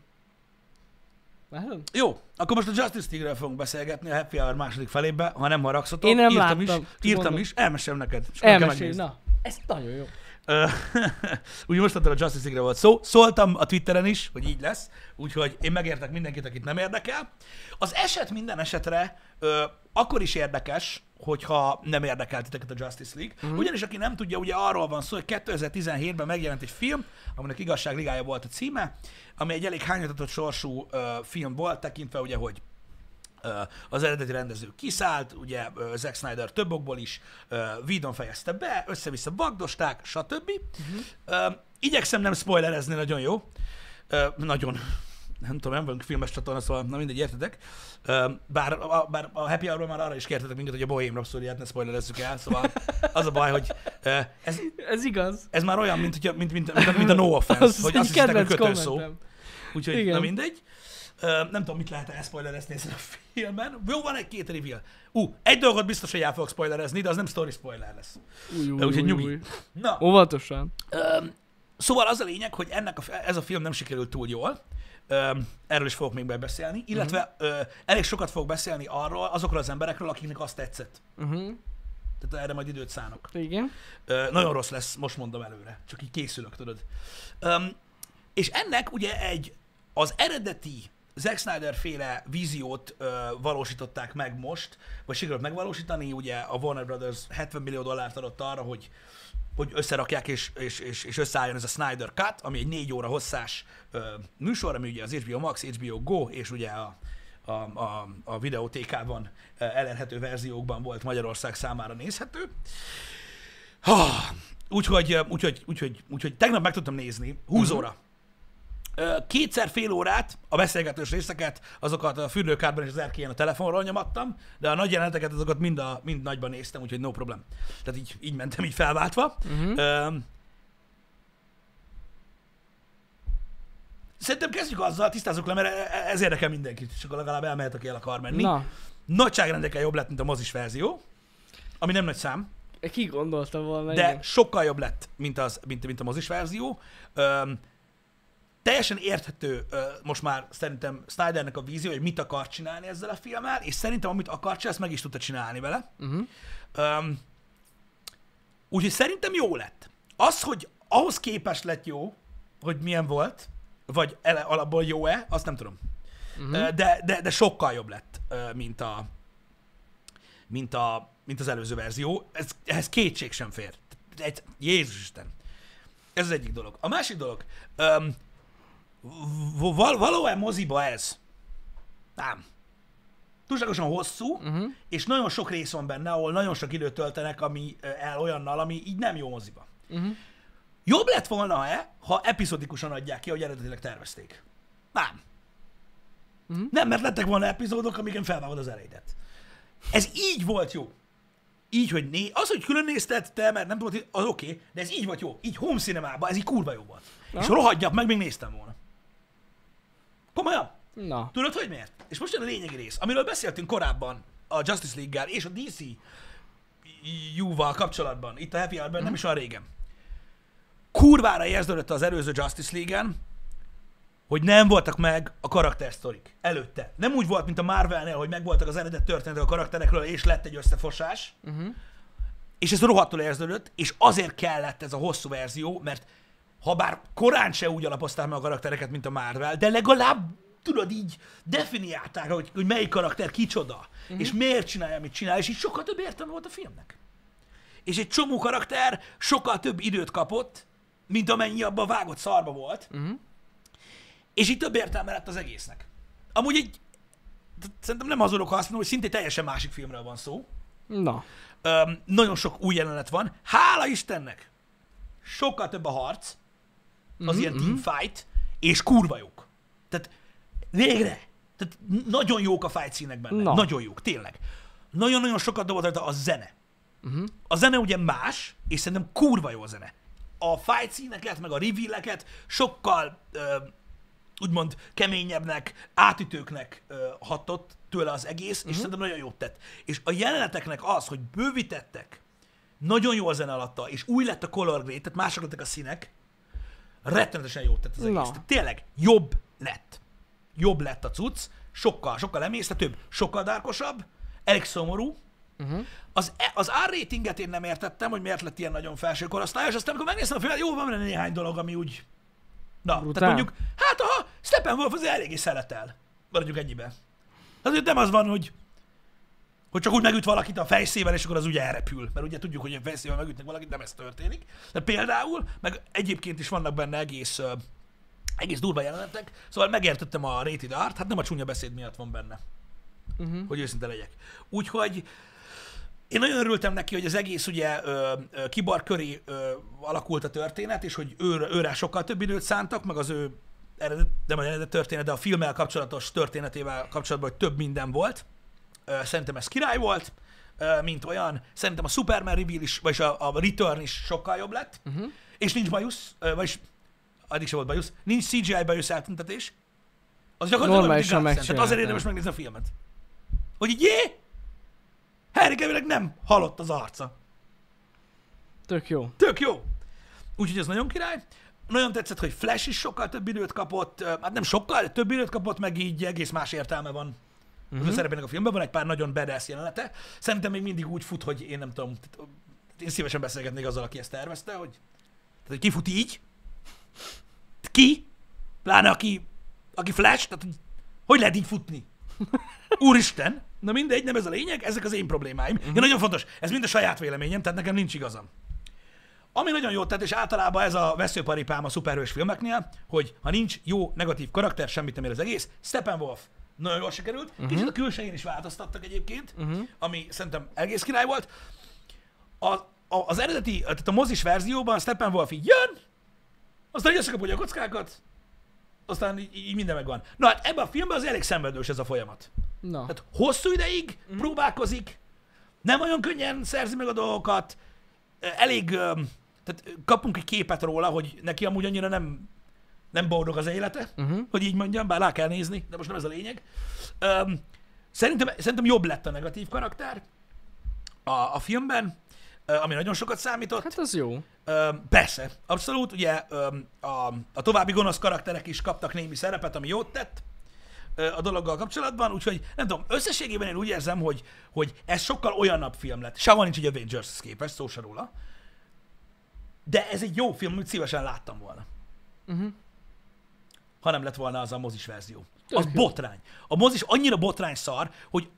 Várom? Jó, akkor most a Justice League-ről fogunk beszélgetni a Happy Hour második felébe, ha nem haragszottok. Én nem láttam. Írtam is, elmesélem neked. Elmesélj, na. Ez nagyon jó. Úgy mostantól a Justice League-re volt szó. Szóltam a Twitteren is, hogy így lesz, úgyhogy én megértek mindenkit, akit nem érdekel. Az eset minden esetre akkor is érdekes, hogyha nem érdekel titeket a Justice League. Ugyanis aki nem tudja, ugye arról van szó, hogy 2017-ben megjelent egy film, aminek Igazság Ligája volt a címe, ami egy elég hányatatott sorsú film volt, tekintve ugye, hogy az eredeti rendező kiszállt, ugye Zack Snyder több okból is Whedon fejezte be, össze-vissza bagdosták, stb. Igyekszem nem spoilerezni, nagyon jó. Nagyon... Nem tudom, nem vagyunk filmes csatorna, szóval na mindegy, értetek. Bár a Happy Hour-ról már arra is kértetek minket, hogy a Bohemian Rhapsody-t ne spoilerezzük el, szóval az a baj, hogy ez igaz. Ez már olyan, mint a No Offense, hogy azt hiszitek, hogy kötőszó. Úgyhogy igen. Na mindegy. Nem tudom, mit lehet elszpoilerezni ezen a filmen. Jó, van egy-két reveal. Egy dolgot biztos, hogy el fogok spoilerezni, de az nem story spoiler lesz. Úgyhogy nyugi. Na. Óvatosan. Szóval az a lényeg, hogy ez a film nem sikerült túl jól. Erről is fogok még beszélni, illetve elég sokat fogok beszélni arról, azokról az emberekről, akiknek azt tetszett. Tehát erre majd időt szánok. Igen. Nagyon rossz lesz, most mondom előre. Csak így készülök, tudod. És ennek ugye az eredeti Zack Snyder féle víziót valósították meg most, vagy sikerült megvalósítani, ugye a Warner Brothers 70 millió dollárt adott arra, hogy összerakják és összeálljon ez a Snyder Cut, ami egy 4 óra hosszás műsor, ami ugye az HBO Max, HBO Go, és ugye a videótékában elérhető verziókban volt Magyarország számára nézhető. Úgyhogy tegnap meg tudtam nézni, 20 óra. Kétszer fél órát, a beszélgetős részeket, azokat a fürdőkádban és az erkélyen a telefonról nyomattam, de a nagy jeleneteket azokat mind nagyban néztem, úgyhogy no problem. Tehát így mentem, így felváltva. Szerintem kezdjük azzal, tisztázzuk le, mert ez érdekel mindenkit, és akkor legalább elmehet, aki el akar menni. Na. Nagyságrendekkel jobb lett, mint a mozis verzió, ami nem nagy szám. Ki gondolta volna? De igen. Sokkal jobb lett, mint a mozis verzió. Teljesen érthető most már szerintem Snydernek a vízió, hogy mit akar csinálni ezzel a filmmel, és szerintem amit akar csinálni, ezt meg is tudta csinálni vele. Úgyhogy szerintem jó lett. Az, hogy ahhoz képest lett jó, hogy milyen volt, vagy alapból jó-e, azt nem tudom. De sokkal jobb lett, mint az előző verzió. Ehhez kétség sem fér. Jézus Isten! Ez az egyik dolog. A másik dolog, valóan moziba ez? Nem. Túlságosan hosszú, és nagyon sok rész van benne, ahol nagyon sok időt töltenek el olyannal, ami így nem jó moziba. Jobb lett volna-e, ha epizódikusan adják ki, ahogy eredetileg tervezték? Nem. Nem, mert lettek volna epizódok, amiken felvágod az eredet. Ez így volt jó. Így, hogy az, hogy külön nézted te, mert nem tudod, az oké, de ez így volt jó. Így home cinemában, ez így kurva jó volt. Na? És rohadjak meg, még néztem volna. Komolyan? Na. Tudod, hogy miért? És most jön a lényegi rész, amiről beszéltünk korábban a Justice League-gel és a DCU-val kapcsolatban, itt a Happy Hour-ben, nem is olyan régen. Kurvára érződött az előző Justice League-en, hogy nem voltak meg a karaktersztorik előtte. Nem úgy volt, mint a Marvelnél, hogy megvoltak az eredet történetek a karakterekről, és lett egy összefosás. És ez rohadtul érződött, és azért kellett ez a hosszú verzió, mert habár korán se úgy alapozták meg a karaktereket, mint a Marvel, de legalább, tudod, így definiálták, hogy melyik karakter kicsoda, és miért csinálja, amit csinál, és így sokkal több értelme volt a filmnek. És egy csomó karakter sokkal több időt kapott, mint amennyi abban vágott szarba volt, és így több értelme lett az egésznek. Amúgy szerintem nem hazudok, ha azt mondom, hogy szintén teljesen másik filmről van szó. Na. Nagyon sok új jelenet van. Hála Istennek! Sokkal több a harc, az ilyen teamfight, és kurva jók. Tehát végre! Tehát nagyon jók a fight színek benne. Na. Nagyon jók, tényleg. Nagyon-nagyon sokat dobott rajta a zene. A zene ugye más, és szerintem kurva jó a zene. A fight színeket, meg a reveal-eket sokkal úgymond keményebbnek, átütőknek hatott tőle az egész, és szerintem nagyon jót tett. És a jeleneteknek az, hogy bővítettek, nagyon jó a zene alatta, és új lett a color grade, tehát mások lettek a színek, rettenetesen jót tett az egész. Tehát tényleg jobb lett. Jobb lett a cucc, sokkal emésztetőbb, sokkal dárkosabb, elég szomorú. Az R-ratinget én nem értettem, hogy miért lett ilyen nagyon felsőkorosztályos, aztán amikor megnéztem a filmet, jó, van benne néhány dolog, ami úgy... Na, brutál. Tehát mondjuk, Steppenwolf azért eléggé szeretel. Mondjuk ennyiben. Tehát nem az van, hogy csak úgy megüt valakit a fejszével, és akkor az ugye elrepül. Mert ugye tudjuk, hogy a fejszével megütnek valakit, nem ez történik. De például, meg egyébként is vannak benne egész durva jelenetek, szóval megértettem a rated R-t, hát nem a csúnya beszéd miatt van benne. Hogy őszinte legyek. Úgyhogy én nagyon örültem neki, hogy az egész ugye kibar köré alakult a történet, és hogy őre sokkal több időt szántak, meg az ő eredet történet, de a filmmel kapcsolatos történetével kapcsolatban, hogy több minden volt. Szerintem ez király volt, mint olyan. Szerintem a Superman reveal is, vagyis a Return is sokkal jobb lett. És nincs bajusz, vagyis addig sem volt bajusz, nincs CGI bajusz eltüntetés. Az gyakorlatilag normálisan megcsinálni. Tehát azért érdemes megnézni a filmet. Hogy így jé? Harry Cavillnek nem halott az arca. Tök jó. Tök jó. Úgyhogy ez nagyon király. Nagyon tetszett, hogy Flash is sokkal több időt kapott. Hát nem sokkal, de több időt kapott, meg így egész más értelme van. Az ő szerepének a filmben van egy pár nagyon badass jelenete. Szerintem még mindig úgy fut, hogy én nem tudom, én szívesen beszélgetnék azzal, aki ezt tervezte, hogy, tehát, hogy ki fut így. Ki? Pláne aki Flash, tehát hogy lehet így futni? Úristen! Na mindegy, nem ez a lényeg, ezek az én problémáim. De nagyon fontos, ez mind a saját véleményem, tehát nekem nincs igazam. Ami nagyon jót tett, és általában ez a veszőparipám a szuperhős filmeknél, hogy ha nincs jó negatív karakter, semmit nem ér az egész. Steppenwolf nagyon jól sikerült. Kicsit a külsején is változtattak egyébként, ami szerintem egész király volt. Az eredeti, tehát a mozis verzióban Steppenwolf így jön, aztán így összekapodja a kockákat, aztán így minden megvan. Na hát ebben a filmben az elég szenvedős ez a folyamat. Na. Tehát hosszú ideig próbálkozik, nem olyan könnyen szerzi meg a dolgokat, elég, tehát kapunk egy képet róla, hogy neki amúgy annyira nem boldog az élete, hogy így mondjam, bár rá kell nézni, de most nem ez a lényeg. Szerintem jobb lett a negatív karakter a filmben, ami nagyon sokat számított. Hát az jó. Persze, abszolút, ugye a további gonosz karakterek is kaptak némi szerepet, ami jót tett a dologgal kapcsolatban, úgyhogy nem tudom, összességében én úgy érzem, hogy ez sokkal olyanabb film lett. Sehol nincs egy Avengers-hez képest, szó se róla. De ez egy jó film, amit szívesen láttam volna. Ha nem lett volna az a mozis verzió. Az botrány. A mozis annyira botrány szar,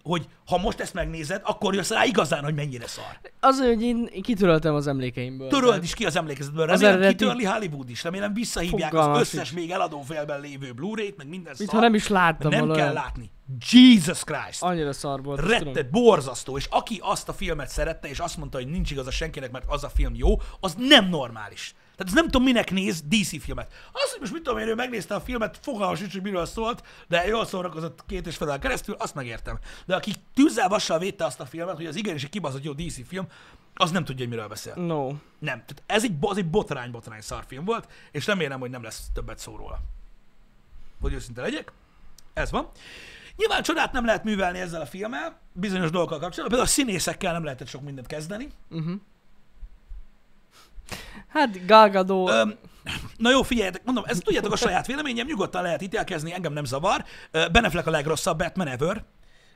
hogy ha most ezt megnézed, akkor jössz rá igazán, hogy mennyire szar. Azért, hogy én kitöröltem az emlékeimből. Töröld is ki az emlékezetből. Remélem kitörli Hollywood is. Remélem visszahívják fogalmas az összes is. Még eladófélben lévő Blu-ray-t, meg minden szar. Itt, ha nem is láttam nem valójában. Kell látni. Jesus Christ! Annyira szar volt. Rettet, borzasztó. És aki azt a filmet szerette, és azt mondta, hogy nincs igaza senkinek, mert az a film jó, az nem normális. Tehát nem tudom, minek néz DC filmet. Azt, hogy most mit tudom én, ő megnézte a filmet, fogalmas nincs, hogy miről szólt, de jól szórakozott 2,5 órán keresztül, azt megértem. De aki tűzzel vassal védte azt a filmet, hogy az igenis egy kibaszott jó DC film, az nem tudja, hogy miről beszél. No. Nem. Tehát ez egy botrány szarfilm volt, és remélem, hogy nem lesz többet szó róla. Hogy őszinte legyek. Ez van. Nyilván csodát nem lehet művelni ezzel a filmmel, bizonyos dolgokkal kapcsolatban, például a színészekkel nem lehetett sok mindent kezdeni. Hát, Gal Gadot. Na jó, figyeljetek, mondom, ez tudjátok a saját véleményem, nyugodtan lehet ítélkezni, engem nem zavar. Ben Affleck a legrosszabb Batman ever.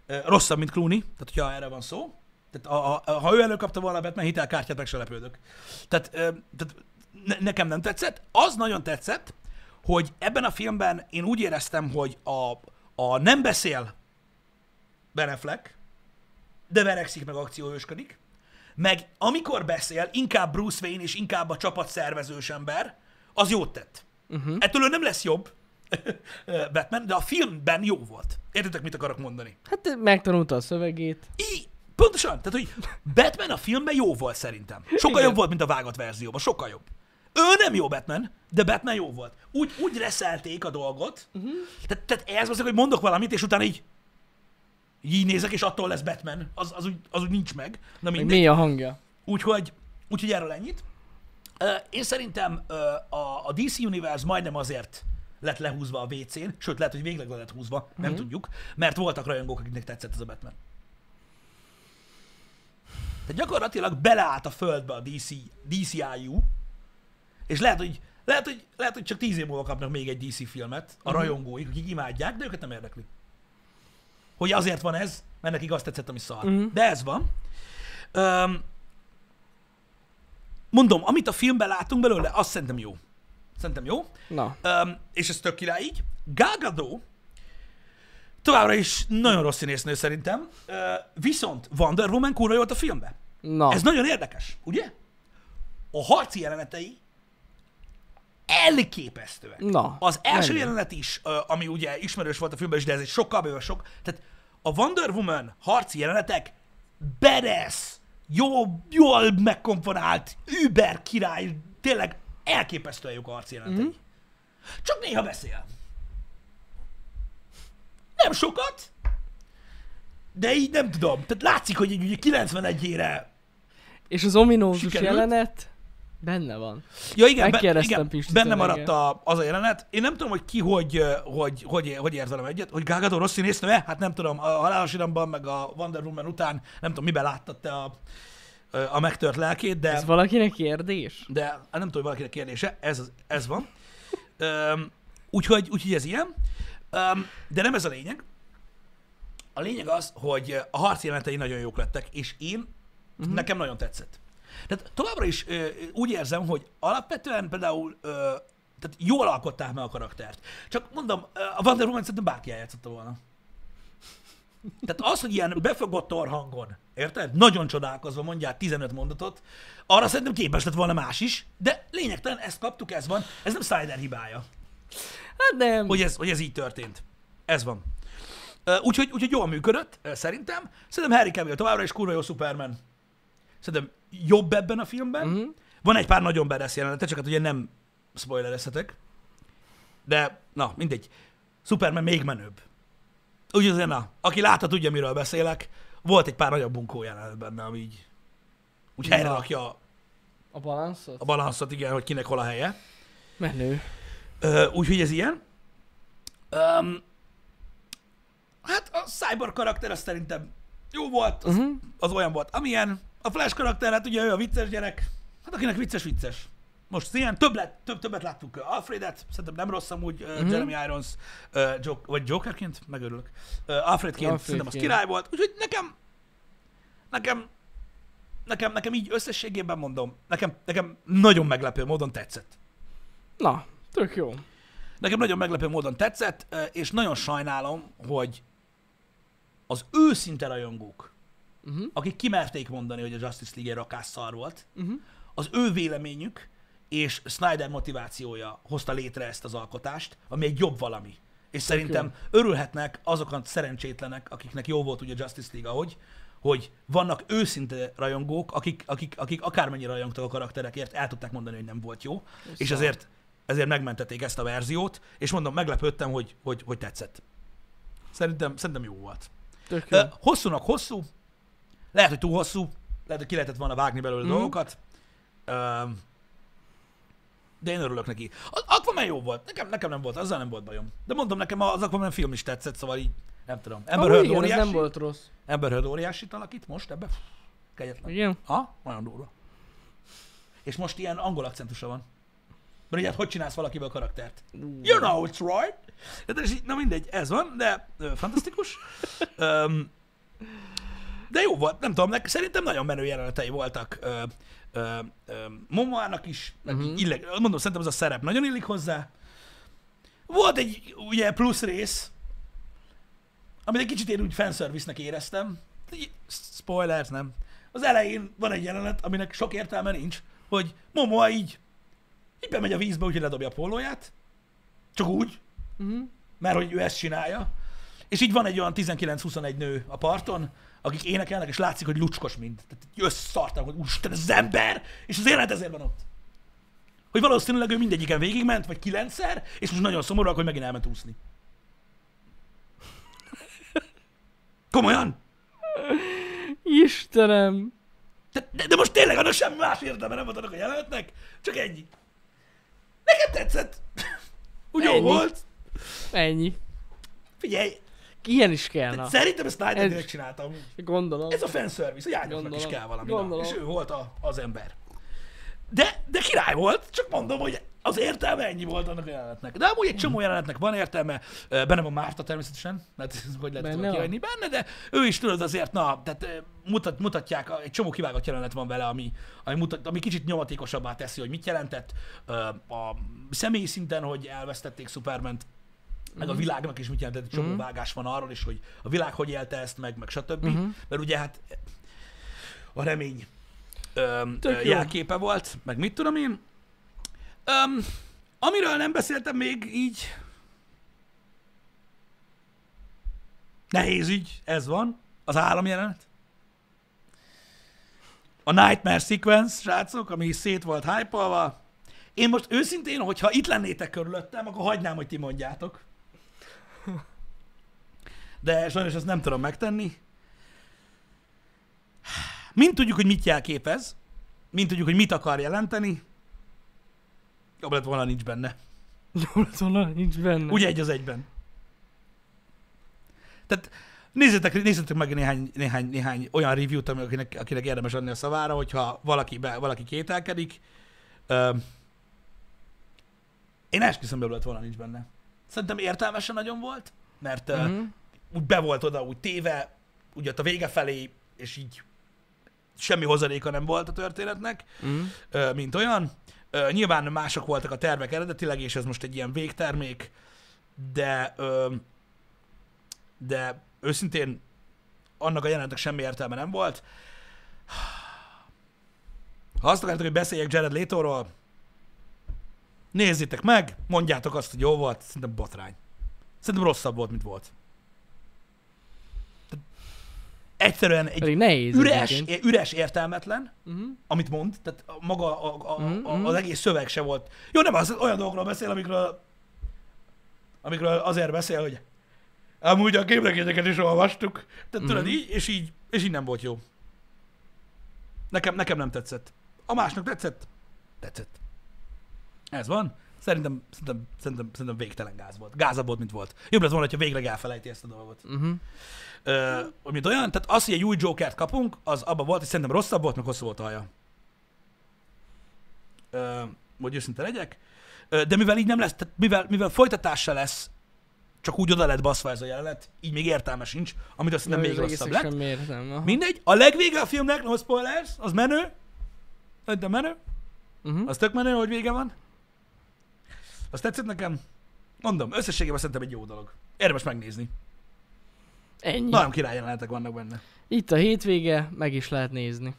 Rosszabb, mint Clooney, tehát hogyha erre van szó. Tehát ha ő előkapta volna a Batman hitelkártyát, meg se lepődök. Tehát nekem nem tetszett. Az nagyon tetszett, hogy ebben a filmben én úgy éreztem, hogy a nem beszél Ben Affleck, de verekszik meg akcióhősködik. Meg amikor beszél, inkább Bruce Wayne és inkább a csapat szervezős ember, az jót tett. Ettől ő nem lesz jobb Batman, de a filmben jó volt. Értetek, mit akarok mondani? Hát megtanulta a szövegét. Pontosan. Tehát, hogy Batman a filmben jó volt szerintem. Sokkal jobb volt, mint a vágott verzióban. Sokkal jobb. Ő nem jó Batman, de Batman jó volt. Úgy reszelték a dolgot. Tehát ehhez azért, hogy mondok valamit, és utána így nézek, és attól lesz Batman. Az úgy nincs meg. Na mindegy. Mi a hangja? Úgyhogy erről ennyit. Én szerintem a DC Universe majdnem azért lett lehúzva a WC-n, sőt, lehet, hogy végleg lett húzva, nem tudjuk, mert voltak rajongók, akiknek tetszett ez a Batman. Tehát gyakorlatilag beleállt a földbe a DCIU, és lehet, hogy csak 10 év múlva kapnak még egy DC filmet a rajongóik, akik imádják, de őket nem érdekli. Hogy azért van ez, mert nekik azt tetszett, ami szar. De ez van. Mondom, amit a filmben látunk belőle, azt szerintem jó. Szerintem jó. Na. És ez tök király így. Gal Gadot továbbra is nagyon rossz színésznő szerintem, viszont Wonder Woman kurva jó volt a filmben. Na. Ez nagyon érdekes, ugye? A harci jelenetei elképesztőek. Na, az első jelenet is, ami ugye ismerős volt a filmben is, de ez egy sokkal bőve sok. Tehát a Wonder Woman harci jelenetek beresz, jól megkomponált, über király, tényleg elképesztően jók a harci jelenetei. Csak néha beszél. Nem sokat, de így nem tudom. Tehát látszik, hogy így ugye 91-ére és az ominózus jelenet Benne van. Ja, igen, benne maradt az a jelenet. Én nem tudom, hogy ki hogy ért velem egyet, hogy Gal Gadot rossz színésznő-e? Hát nem tudom, a Halálos Iramban, meg a Wonder Woman után, nem tudom, miben láttad te a megtört lelkét, de... Ez valakinek kérdés? De hát nem tudom, hogy valakinek kérdése, ez van. Úgyhogy ez ilyen. De nem ez a lényeg. A lényeg az, hogy a harc jelenetei nagyon jók lettek, és nekem nagyon tetszett. Tehát továbbra is úgy érzem, hogy alapvetően például tehát jól alkották meg a karaktert. Csak mondom, a Wonder Woman szerintem bárki eljátszotta volna. Tehát az, hogy ilyen befogott orrhangon, érted? Nagyon csodálkozva mondjál 15 mondatot, arra szerintem képes lett volna más is, de lényegtelen, ezt kaptuk, ez van, ez nem Snyder hibája. Hát nem. Hogy ez így történt. Ez van. Úgyhogy jól működött, szerintem. Szerintem Harry Cavill továbbra is kurva jó Superman. Szerintem jobb ebben a filmben. Uh-huh. Van egy pár nagyon badass jelenete, csak hát ugye nem spoilerezhetek. De, na, mindegy. Superman még menőbb. Úgyhogy azért, na, aki látta, tudja, miről beszélek. Volt egy pár nagyon bunkó jelenet benne, ami így úgy helyre rakja a balanszot. A balanszot, igen, hogy kinek hol a helye. Menő. Úgyhogy ez ilyen. Hát a Cyborg karakter az szerintem jó volt, az olyan volt, amilyen. A Flash karakter, hát ugye ő a vicces gyerek. Hát akinek vicces. Most ilyen többet láttuk Alfredet, szerintem nem rossz amúgy, Jeremy Irons, vagy Jokerként, megörülök. Alfredként szerintem az király volt, úgyhogy nekem így összességében mondom, nekem nagyon meglepő módon tetszett. Na, tök jó. Nekem nagyon meglepő módon tetszett, és nagyon sajnálom, hogy az őszinte rajongók, akik kimerték mondani, hogy a Justice League egy rakás szar volt, az ő véleményük és Snyder motivációja hozta létre ezt az alkotást, ami egy jobb valami. És szerintem örülhetnek azok a szerencsétlenek, akiknek jó volt ugye a Justice League ahogy, hogy vannak őszinte rajongók, akik akármennyire rajongtak a karakterekért, el tudták mondani, hogy nem volt jó, és ezért megmentették ezt a verziót, és mondom, meglepődtem, hogy tetszett. Szerintem jó volt. Hosszúnak hosszú, lehet, hogy túl hosszú, lehet, hogy ki lehetett volna vágni belőle dolgokat, de én örülök neki. Az Aquaman jó volt, nekem nem volt, azzal nem volt bajom. De mondom, nekem az Aquaman film is tetszett, szóval így nem tudom. Amber Heard óriási. Nem volt rossz. Amber Heard óriásit alakít most ebbe. Kegyetlen. Igen. Ha? Nagyon durva. És most ilyen angol akcentusa van. Mert ugye, hogy csinálsz valakivel a karaktert? You know it's right! Na mindegy, ez van, de fantasztikus. De jó volt, nem tudom, szerintem nagyon menő jelenetei voltak Momoának is, mondom, szerintem ez a szerep nagyon illik hozzá. Volt egy ugye plusz rész, amit egy kicsit én úgy fanservice-nek éreztem. Spoilers, nem. Az elején van egy jelenet, aminek sok értelme nincs, hogy Momoa így bemegy a vízbe, úgyhogy ledobja a pólóját. Csak úgy, mert hogy ő ezt csinálja. És így van egy olyan 19-21 nő a parton, akik énekelnek, és látszik, hogy lucskos mind. Tehát összeszartanak, hogy úristen, ez az ember! És az élet ezért van ott. Hogy valószínűleg ő mindegyiken végigment, vagy 9-szer, és most nagyon szomorúak, hogy megint elment úszni. Komolyan? Istenem! De most tényleg annak semmi más értelme nem volt annak a jelenetnek, csak ennyi. Nekem tetszett! Úgy jó volt. Ennyi. Figyelj! Ilyen is kellene. Szerintem ezt Snydernek csináltam. Gondolom. Ez a fanservice, hogy Ágyosnak is kell valami. És ő volt az ember. De király volt, csak mondom, hogy az értelme ennyi volt annak a jelenetnek. De amúgy egy csomó jelenetnek van értelme, benne van Márta természetesen, mert hogy lehet tudni kihagyni benne, de ő is tudod azért, na, tehát mutatják, egy csomó kivágott jelenet van vele, ami kicsit nyomatékosabbá teszi, hogy mit jelentett a személyi szinten, hogy elvesztették Supermant, meg a világnak is mit jelentett, csomó vágás van arról is, hogy a világ hogy élte ezt meg stb. Mert ugye hát a remény jelképe volt, meg mit tudom én. Amiről nem beszéltem még így... Nehéz ügy, ez van. Az államjelenet. A Nightmare Sequence, srácok, ami szét volt hype-olva. Én most őszintén, hogyha itt lennétek körülöttem, akkor hagynám, hogy ti mondjátok. De sajnos ezt nem tudom megtenni. Mind tudjuk, hogy mit jelképez, mind tudjuk, hogy mit akar jelenteni, Jobb lett volna, nincs benne. Jobb lett volna, nincs benne. Ugye egy az egyben. Tehát nézzetek meg néhány olyan review-t, akinek érdemes adni a szavára, hogyha valaki kételkedik. Én esküszöm, jobb lett volna, nincs benne. Szerintem értelmesen nagyon volt, mert úgy be volt oda, úgy téve, úgy ott a vége felé, és így semmi hozadéka nem volt a történetnek, mint olyan. Nyilván mások voltak a termek eredetileg, és ez most egy ilyen végtermék, de őszintén annak a jelenetnek semmi értelme nem volt. Ha azt akartok, hogy beszéljek Jared Leto-ról, nézzétek meg, mondjátok azt, hogy jó volt, szerintem botrány. Szerintem rosszabb volt, mint volt. Egyszerűen egy üres értelmetlen, amit mond, tehát maga az egész szöveg se volt. Jó, nem, az olyan dolgokról beszél, amikről azért beszél, hogy amúgy a képregényeket is olvastuk, tehát tudod, így, és így nem volt jó. Nekem nem tetszett. A másnak tetszett? Tetszett. Ez van. Szerintem végtelen gáz volt. Gázabb volt, mint volt. Jobb lett volna, hogyha végleg elfelejti ezt a dolgot. Mint olyan, tehát az, hogy egy új Jokert kapunk, az abban volt, és szerintem rosszabb volt, meg hosszú volt alja. Hogy őszinte legyek. De mivel így nem lesz, tehát mivel folytatása lesz, csak úgy oda lett baszva ez a jelenet, így még értelme sincs, amit azt nem még rosszabb lett. Mindegy, a legvége a filmnek, no spoilers, az menő, de menő, az tök menő, hogy vége van. Azt tetszett nekem? Mondom, összességében szerintem egy jó dolog. Érdemes megnézni. Ennyi. Nagyon király jelenetek vannak benne. Itt a hétvége, meg is lehet nézni.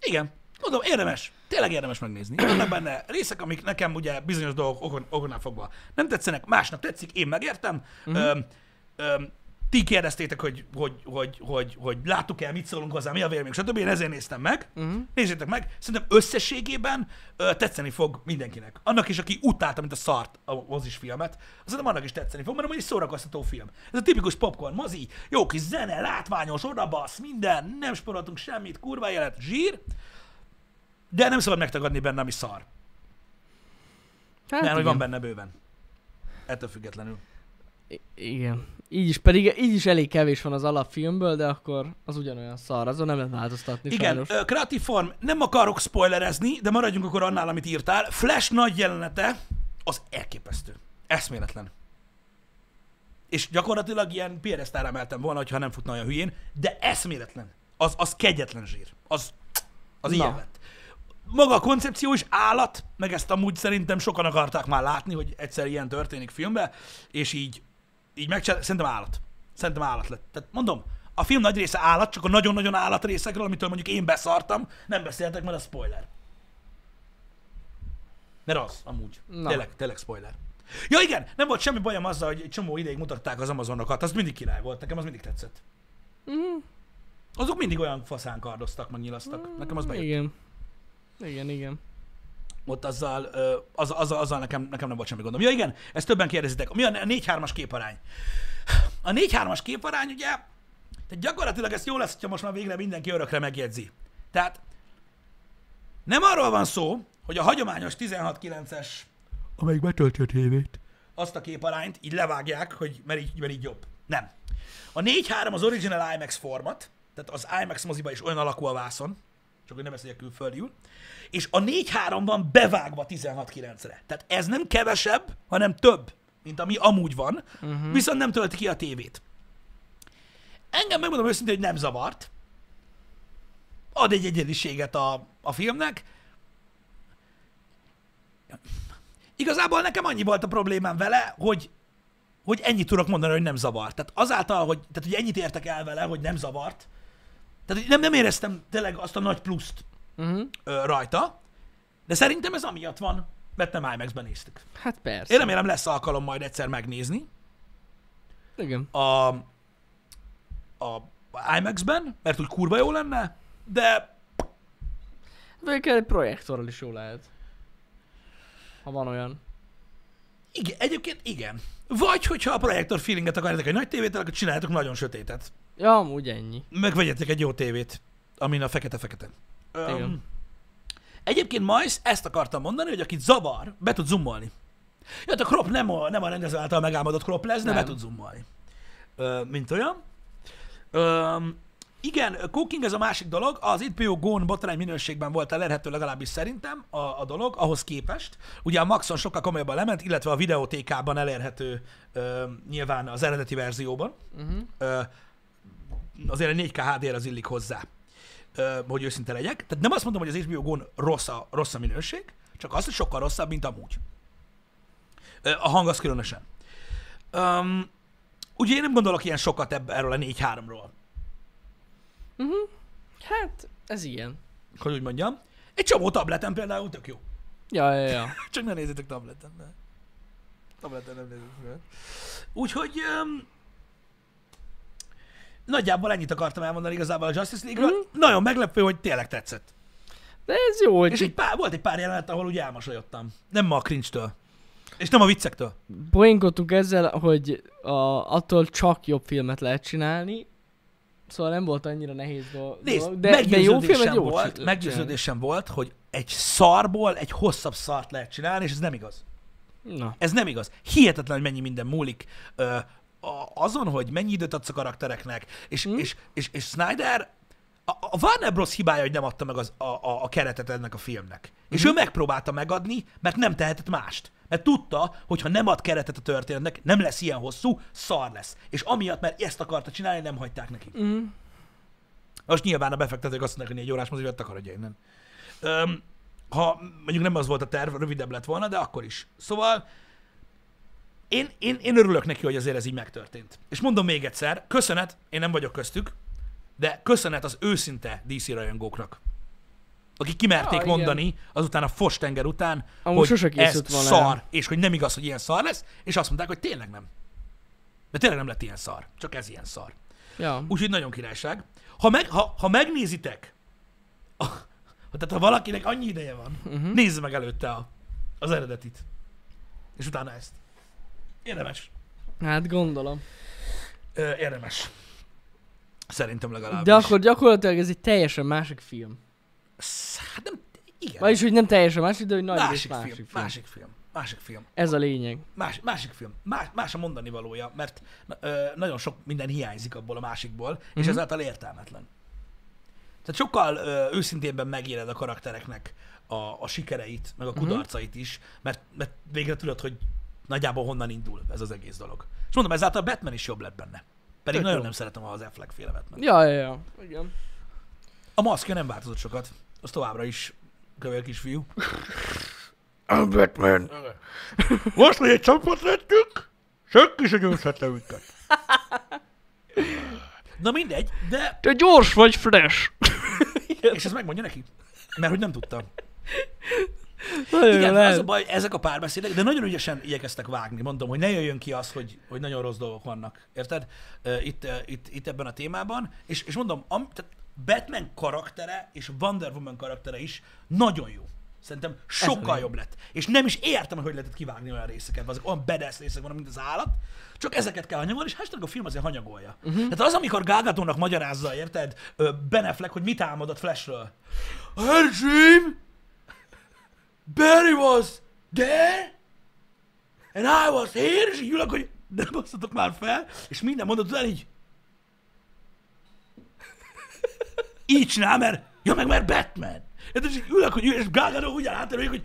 Igen. Mondom, érdemes. Tényleg érdemes megnézni. Vannak benne részek, amik nekem ugye bizonyos dolgok okonnál fogva nem tetszenek, másnak tetszik, én megértem. Ti kérdeztétek, hogy láttuk el, mit szólunk hozzá, mi a vélemény, stb. Én ezért néztem meg. Nézzétek meg. Szerintem összességében tetszeni fog mindenkinek. Annak is, aki utálta, mint a szart a mozis filmet, szerintem annak is tetszeni fog, mert amúgy egy szórakoztató film. Ez a tipikus popcorn mozi, jó kis zene, látványos, odabasz, minden, nem sporoltunk semmit, kurva élet, zsír, de nem szabad megtagadni benne, ami szar. Hát mert hogy van benne bőven. Ettől függetlenül. Igen. Így is elég kevés van az alapfilmből, de akkor az ugyanolyan szar, azon nem lehet változtatni. Igen, kreatív form, nem akarok spoilerezni, de maradjunk akkor annál, amit írtál. Flash nagy jelenete az elképesztő. Eszméletlen. És gyakorlatilag ilyen piedesztára emeltem volna, hogyha nem futna olyan hülyén, de eszméletlen. Az kegyetlen zsír. Az ilyen lett. Maga a koncepció is állat, meg ezt amúgy szerintem sokan akarták már látni, hogy egyszer ilyen történik filmbe, és így megcsinálni, szerintem állat. Szerintem állat lett. Tehát mondom, a film nagy része állat, csak a nagyon-nagyon állat részekről, amitől mondjuk én beszartam, nem beszéltek, mert a spoiler. Mert az, amúgy. Tényleg spoiler. Ja igen, nem volt semmi bajom azzal, hogy egy csomó ideig mutatták az Amazonokat, az mindig király volt, nekem az mindig tetszett. Azok mindig olyan faszán kardoztak, meg nyilasztak. Nekem az bejött. Igen. Ott azzal nekem nem volt semmi gondom. Ja igen, ezt többen kérdezitek. Mi a 4-3-as képarány? A 4-3-as képarány ugye, tehát gyakorlatilag ez jó lesz, hogyha most már végre mindenki örökre megjegyzi. Tehát nem arról van szó, hogy a hagyományos 16-9-es, amelyik betölti a tévét, azt a képarányt így levágják, hogy mert így jobb. Nem. A 4-3 az original IMAX format, tehát az IMAX moziba is olyan alakú a vászon, csak hogy ne beszéljek külföldjül, és a 4-3 van bevágva 16-9-re. Tehát ez nem kevesebb, hanem több, mint ami amúgy van, viszont nem tölti ki a tévét. Engem megmondom őszintén, hogy nem zavart. Ad egy egyediséget a filmnek. Igazából nekem annyi volt a problémám vele, hogy ennyit tudok mondani, hogy nem zavart. Tehát azáltal, hogy ennyit értek el vele, hogy nem zavart, tehát nem éreztem tényleg azt a nagy pluszt rajta, de szerintem ez amiatt van, mert nem IMAX-ben néztük. Hát persze. Én remélem lesz alkalom majd egyszer megnézni. Igen. A IMAX-ben, mert úgy kurva jó lenne, de... Végül egy projektorral is jó lehet. Ha van olyan. Igen, egyébként igen. Vagy hogyha a projektor feelinget akarjátok egy nagy tévétel, akkor csináljátok nagyon sötétet. Ja, amúgy ennyi. Megvegyetek egy jó tévét, amin a fekete-fekete. Egyébként Majsz ezt akartam mondani, hogy akit zavar, be tud zoomolni. Ja, a crop nem a rendező által megálmodott crop lesz, de be tud zoomolni. Mint olyan. Igen, cooking ez a másik dolog, az IPO Gone botrány minőségben volt elérhető legalábbis szerintem a dolog, ahhoz képest. Ugye a Maxon sokkal komolyabban lement, illetve a videótékában elérhető nyilván az eredeti verzióban. Azért a 4K HDR az illik hozzá, hogy őszinte legyek. Tehát nem azt mondom, hogy az HBO Gone rossz a minőség, csak az, hogy sokkal rosszabb, mint amúgy. A hang az különösen. Ugye én nem gondolok ilyen sokat erről a 4-3-ról. Hát, ez ilyen. Hogy úgy mondjam. Egy csomó tableten például tök jó. Ja. Csak ne nézzétek tableten. Ne. Tableten nem nézzük. Úgyhogy... nagyjából ennyit akartam elmondani igazából a Justice League-ről. Nagyon meglepő, hogy tényleg tetszett. De ez jó, hogy... És volt egy pár jelenet, ahol ugye elmosolyodtam. Nem ma a cringe-től. És nem a viccektől. Poénkodtunk ezzel, hogy attól csak jobb filmet lehet csinálni. Szóval nem volt annyira nehéz dolog. Nézd, de jó film, jó volt. Meggyőződésem volt, hogy egy szarból egy hosszabb szart lehet csinálni, és ez nem igaz. Na. Ez nem igaz. Hihetetlen, hogy mennyi minden múlik azon, hogy mennyi időt adsz a karaktereknek, és Snyder, a Warner Bros. Hibája, hogy nem adta meg a keretet ennek a filmnek. És ő megpróbálta megadni, mert nem tehetett mást. Mert tudta, hogy ha nem ad keretet a történetnek, nem lesz ilyen hosszú, szar lesz. És amiatt, mert ezt akarta csinálni, nem hagyták neki. Most nyilván a befektetők azt mondják, hogy 4 órás mozit, hogy takarodja innen. Ha mondjuk nem az volt a terv, rövidebb lett volna, de akkor is. Szóval én örülök neki, hogy azért ez így megtörtént. És mondom még egyszer, köszönet, én nem vagyok köztük, de köszönet az őszinte DC rajongóknak, akik kimerték mondani igen. Azután a fostenger után, amúgy hogy ez szar, és hogy nem igaz, hogy ilyen szar lesz, és azt mondták, hogy tényleg nem. De tényleg nem lett ilyen szar, csak ez ilyen szar. Ja. Úgyhogy nagyon királyság. Ha megnézitek, tehát ha valakinek annyi ideje van, nézze meg előtte az eredetit, és utána ezt. Érdemes. Hát gondolom. Érdemes. Szerintem legalábbis. De akkor gyakorlatilag ez egy teljesen másik film. Hát nem, igen. Vagyis, hogy nem teljesen másik, de hogy nagy másik film. Ez a lényeg. Másik film. Más a mondani valója, mert nagyon sok minden hiányzik abból a másikból, és ezáltal értelmetlen. Tehát sokkal őszintébben megéled a karaktereknek a sikereit, meg a kudarcait is, mert végre tudod, hogy nagyjából honnan indul ez az egész dolog. És mondom, ezáltal Batman is jobb lett benne. Pedig nagyon nem szeretem az Affleck féle Batman. Ja. Igen. A maszkja nem változott sokat. Az továbbra is kövér kisfiú. I'm Batman. Most, hogy egy csapat lettünk, senki se győzhet le minket. Na mindegy, de... Te gyors vagy, Flash. És ezt megmondja neki. Mert hogy nem tudtam. Igen, az a baj, ezek a párbeszédek, de nagyon ügyesen igyekeztek vágni, mondom, hogy ne jöjjön ki az, hogy nagyon rossz dolgok vannak, érted? Itt ebben a témában, és mondom, tehát Batman karaktere és Wonder Woman karaktere is nagyon jó. Szerintem sokkal jobb lett. És nem is értem, hogy lehetett kivágni olyan részeket, azok olyan badass részek vannak, mint az állat, csak ezeket kell hanyagolni, és hashtag a film azért hanyagolja. Tehát az, amikor Gal Gadotnak magyarázza, érted, Ben Affleck, hogy mit álmodott Flashről. Her dream! Barry was there, and I was here, és így ülök, hogy ne basszatok már fel, és minden mondat után így. Így csinál, mert, ja meg már Batman. És így ülök, hogy és Gal Gadot úgy áll átérőjük, hogy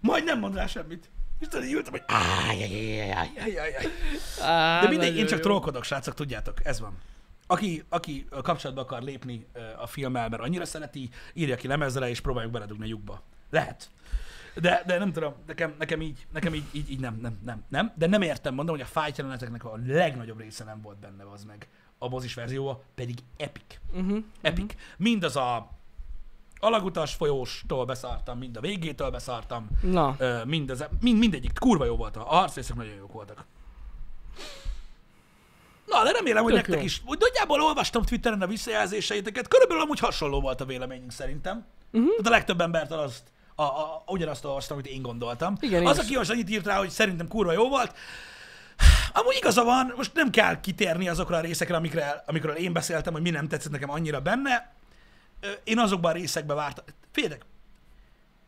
majd nem mond rá semmit. És tudod, így ültem, hogy de mindegy, én csak trollkodok, srácok, tudjátok, ez van. Aki kapcsolatba akar lépni a filmmel, mert annyira szereti, írja ki lemezre, és próbáljuk beledugni a lyukba. Lehet. De nem tudom, nekem így nem. De nem értem, mondom, hogy a fight jeleneteknek a legnagyobb része nem volt benne, az meg. A mozis verzióba pedig epik. Mindaz a alagutas folyóstól beszartam, mind a végétől beszartam. Na. Mindegyik kurva jó volt. A harcrészek nagyon jók voltak. Na, de remélem, hogy nektek is. Úgy nagyjából olvastam Twitteren a visszajelzéseiteket, körülbelül amúgy hasonló volt a véleményünk szerintem. Tehát a legtöbb embertől ugyanazt olvastam, amit én gondoltam. Igen, az, aki most annyit írt rá, hogy szerintem kurva jó volt. Amúgy igaza van, most nem kell kitérni azokra a részekre, amikről én beszéltem, hogy mi nem tetszett nekem annyira benne. én azokban a részekben vártam. Féltek,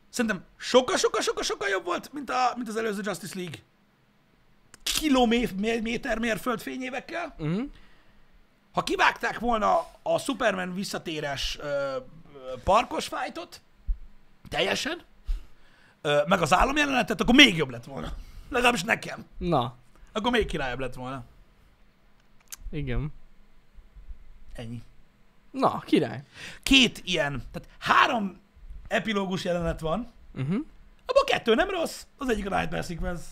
szerintem sokkal jobb volt, mint az előző Justice League. Kilométer mérföldfényévekkel. Uh-huh. Ha kivágták volna a Superman visszatéres parkos fightot, teljesen, meg az államjelenetet, akkor még jobb lett volna. Legalábbis nekem. Na. Akkor még királyabb lett volna. Igen. Ennyi. Na, király. Két ilyen, tehát három epilógus jelenet van, uh-huh. Abban kettő nem rossz, az egyik a Nightmare Sequence.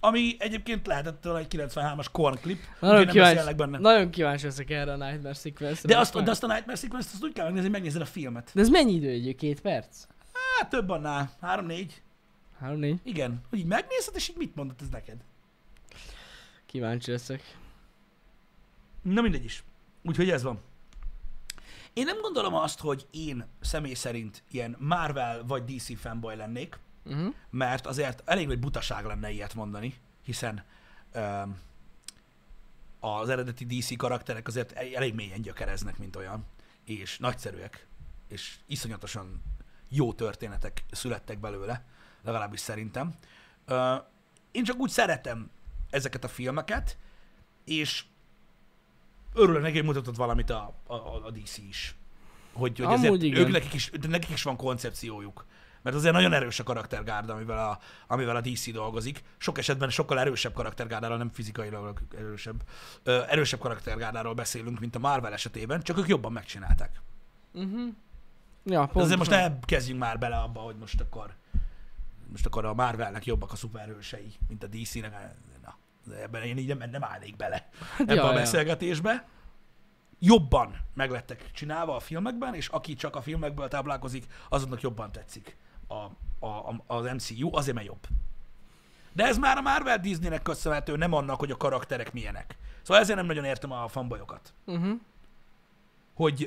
Ami egyébként lehetett tőle egy 93-as Korn klip, úgyhogy nem beszélnek benne. Nagyon kíváncsi ezek erre a Nightmare Sequence-re. De azt a Nightmare Sequence-t azt úgy kell megnézni, hogy megnézed a filmet. De ez mennyi idő egy? 2 perc? Hát több annál. 3-4. 3-4? Igen. Hogy így megnézed, és így mit mondott ez neked? Kíváncsi leszek. Na mindegy is. Úgyhogy ez van. Én nem gondolom azt, hogy én személy szerint ilyen Marvel vagy DC fanboy lennék, uh-huh. Mert azért elég nagy butaság lenne ilyet mondani, hiszen az eredeti DC karakterek azért elég mélyen gyökereznek, mint olyan, és nagyszerűek, és iszonyatosan jó történetek születtek belőle, legalábbis szerintem. Én csak úgy szeretem ezeket a filmeket, és örülök neki, hogy mutatott valamit a DC is. Hogy azért nekik is van koncepciójuk. Mert azért nagyon erős a karaktergárda, amivel a DC dolgozik. Sok esetben sokkal erősebb karaktergárdáról, nem fizikailag erősebb karaktergárdáról beszélünk, mint a Marvel esetében, csak ők jobban megcsinálták. Uh-huh. Ja, azért most ne kezdjünk már bele abba, hogy most akkor a Marvelnek jobbak a szuperhősei, mint a DC-nek. Na, ebben én így nem állnék bele ebbe a beszélgetésbe. Jobban meglettek csinálva a filmekben, és aki csak a filmekből táplálkozik, azoknak jobban tetszik az MCU, azért mert jobb. De ez már a Marvel Disneynek köszönhető, nem annak, hogy a karakterek milyenek. Szóval ezért nem nagyon értem a fanboyokat. Uh-huh.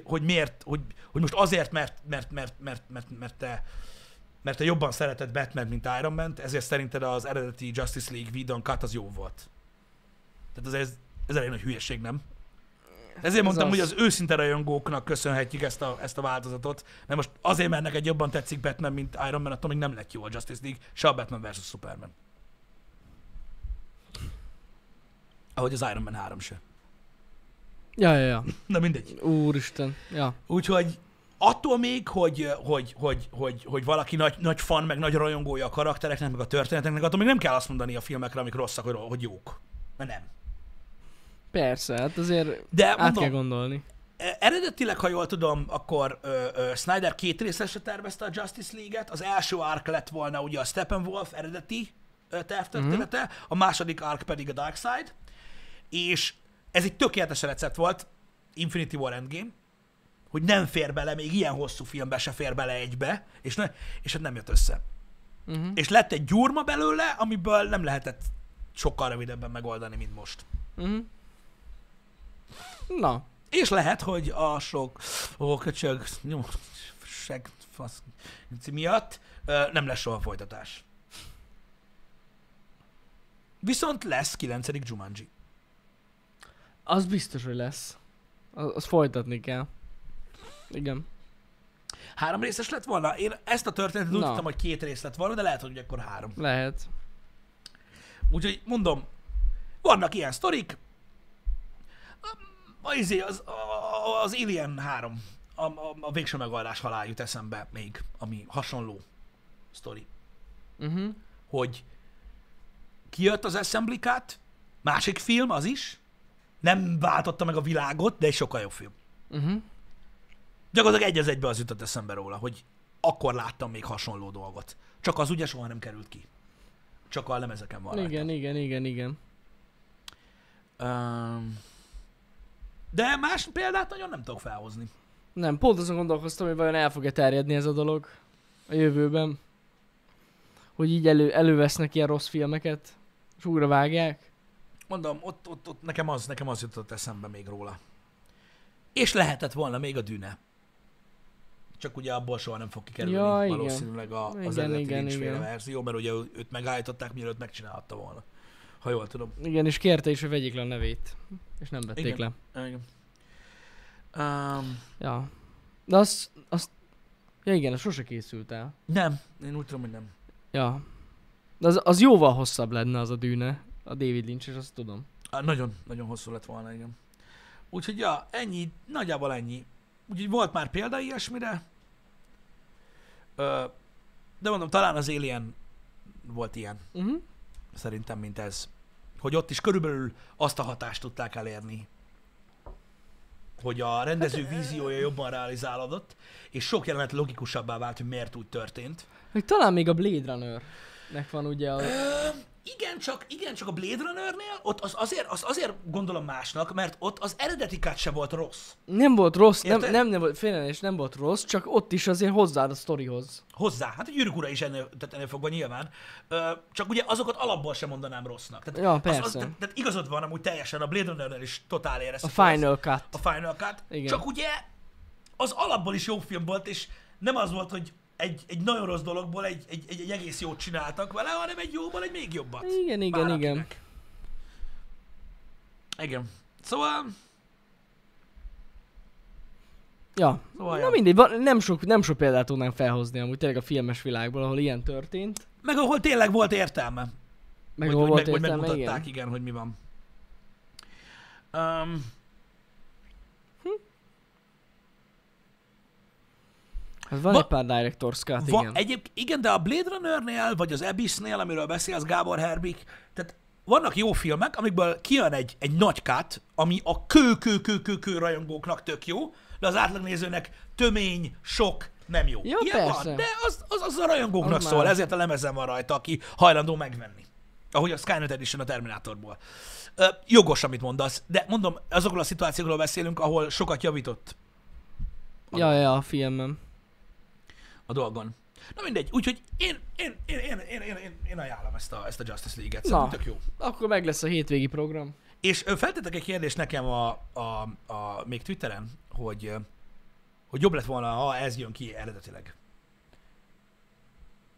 Hogy miért, hogy most azért, mert te jobban szereted Batman, mint Iron Man-t, ezért szerinted az eredeti Justice League We Don't Cut az jó volt. Tehát ez elég nagy hülyeség, nem? Ezért mondtam, hogy az őszinte rajongóknak köszönhetjük ezt a változatot, mert most azért, mert neked jobban tetszik Batman, mint Iron Man, attól még nem lett jó a Justice League, se a Batman vs. Superman. Ahogy az Iron Man 3 se. Ja. Na mindegy. Úristen. Ja. Úgyhogy attól még, hogy valaki nagy fan, meg nagy rajongója a karaktereknek, meg a történeteknek, attól még nem kell azt mondani a filmekre, amik rosszak, hogy jók. Mert nem. Persze, hát azért kell gondolni. Eredetileg, ha jól tudom, akkor Snyder 2 részesre tervezte a Justice League-et. Az első arc lett volna ugye a Steppenwolf eredeti tervtörténete, mm-hmm. A második arc pedig a Darkseid. És ez egy tökéletes recept volt, Infinity War Endgame, hogy nem fér bele, még ilyen hosszú filmbe se fér bele egybe, és hát nem jött össze. Mm-hmm. És lett egy gyurma belőle, amiből nem lehetett sokkal rövidebben megoldani, mint most. Mm-hmm. Na. És lehet, hogy a sok köcsög, seg, fasz, miatt nem lesz soha folytatás. Viszont lesz 9. Jumanji. Az biztos, hogy lesz. Az folytatni kell. Igen. 3 részes lett volna? Én ezt a történetet úgy tudtam, hogy 2 rész lett volna, de lehet, hogy akkor 3. Lehet. Úgyhogy mondom, vannak ilyen sztorik, az Alien 3, a végső megoldás halál jut eszembe még, ami hasonló sztori. Uh-huh. Hogy kijött az Assembly Cut, másik film az is, nem váltotta meg a világot, de egy sokkal jobb film. Uh-huh. Gyakorlatilag 1 az 1 az jutott eszembe róla, hogy akkor láttam még hasonló dolgot. Csak az ugye soha nem került ki. Csak a lemezeken van. Igen. De más példát nagyon nem tudok felhozni. Nem, pont azon gondolkoztam, hogy vajon el fog-e terjedni ez a dolog a jövőben. Hogy így elővesznek ilyen rossz filmeket, és újra vágják. Mondom, ott nekem az jutott eszembe még róla. És lehetett volna még a Dűne. Csak ugye abból soha nem fog kikerülni valószínűleg az eredeti nincsféle verzió, mert ugye őt megállították, mielőtt megcsinálhatta volna. Ha jól tudom. Igen, és kérte is, hogy vegyék le a nevét. És nem vették le. Igen. Ja. De azt... Ja igen, az sose készült el. Nem. Én úgy tudom, hogy nem. Ja. De az jóval hosszabb lenne az a dűne. A David Lynch, és azt tudom. Nagyon, nagyon hosszú lett volna, igen. Úgyhogy ja, ennyi, nagyjából ennyi. Úgyhogy volt már példa ilyesmire. De mondom, talán az Alien volt ilyen. Uh-huh. Szerintem, mint ez. Hogy ott is körülbelül azt a hatást tudták elérni, hogy a rendező víziója jobban realizálódott, és sok jelenet logikusabbá vált, hogy miért úgy történt. Hogy talán még a Blade Runnernek van ugye a... Igen, csak a Blade Runnernél ott az azért gondolom másnak, mert ott az eredeti cut se volt rossz. Nem volt rossz, nem volt rossz, csak ott is azért hozzád a sztorihoz. Hozzá. Hát a Gyűrűk Ura is ennél fogva nyilván. Csak ugye azokat alapból sem mondanám rossznak. Tehát, ja, persze. Tehát igazad van amúgy teljesen, a Blade Runnernél is totál érezhető. A Final Cut. Igen. Csak ugye az alapból is jó film volt, és nem az volt, hogy egy nagyon rossz dologból egy egész jót csináltak vele, hanem egy jóból egy még jobbat. Igen. Szóval... Ja. Szóval na mindegy, nem sok példát tudnánk felhozni amúgy tényleg a filmes világból, ahol ilyen történt. Meg ahol tényleg volt értelme. Megmutatták, igen, hogy mi van. Hát van egy pár Director's Cut, igen. Igen, de a Blade Runnernél, vagy az Abyssnél, amiről beszélsz, Gábor Herbik, tehát vannak jó filmek, amikből kijön egy nagy cut, ami a kő rajongóknak tök jó, de az átlagnézőnek tömény, sok, nem jó. Ja, ilyen persze. Van, de az a rajongóknak az szól, már. Ezért a lemezen van rajta, aki hajlandó megvenni. Ahogy a Skynet Edition a Terminátorból. Jogos, amit mondasz, de mondom, azokról a szituációkról beszélünk, ahol sokat javított. Ja, a filmem. A dolgon. Na mindegy, úgyhogy én ajánlom ezt a Justice League-et, szerintem tök jó. Akkor meg lesz a hétvégi program. És feltettek egy kérdést nekem még Twitteren, hogy jobb lett volna, ha ez jön ki eredetileg.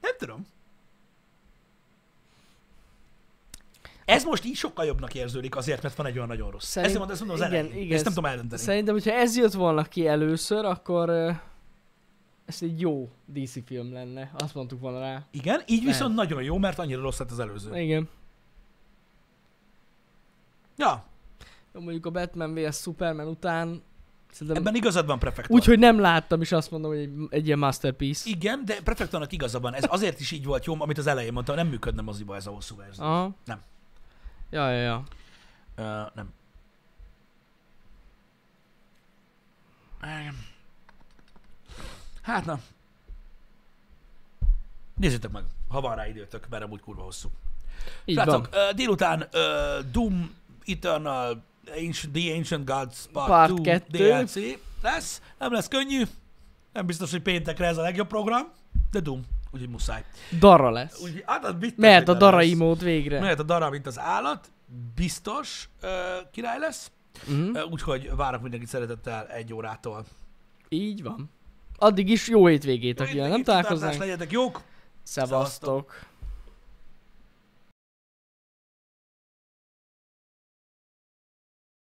Nem tudom. Ez most így sokkal jobbnak érződik azért, mert van egy olyan nagyon rossz. Ezt mondom az elején, ezt nem tudom eldönteni. Szerintem, hogyha ez jött volna ki először, akkor... Ez egy jó DC film lenne, azt mondtuk volna rá. Igen, így viszont nagyon jó, mert annyira rossz lett az előző. Igen. Ja. Jó, mondjuk a Batman vs. Superman után... Ebben igazad van Prefektor. Úgyhogy nem láttam, és azt mondom, hogy egy ilyen masterpiece. Igen, de Prefektornak igaza van. Ez azért is így volt jó, amit az elején mondtam, nem működne moziba ez a hosszú verzió. Aha. Nem. Ja. Nem. Hát na. Nézzétek meg, ha van rá időtök, mert amúgy kurva hosszú. Srácok, délután Doom, Eternal, The Ancient Gods Part 2 DLC lesz. Nem lesz könnyű. Nem biztos, hogy péntekre ez a legjobb program, de Doom, úgyhogy muszáj. Dara lesz. Úgy, mehet a dara imód végre. Mehet a dara, mint az állat. Biztos király lesz. Mm-hmm. Úgyhogy várok mindenkit szeretettel 1 órától. Így van. Addig is jó hétvégét, akik nem találkoznak. Legyetek jók! Szevasztok!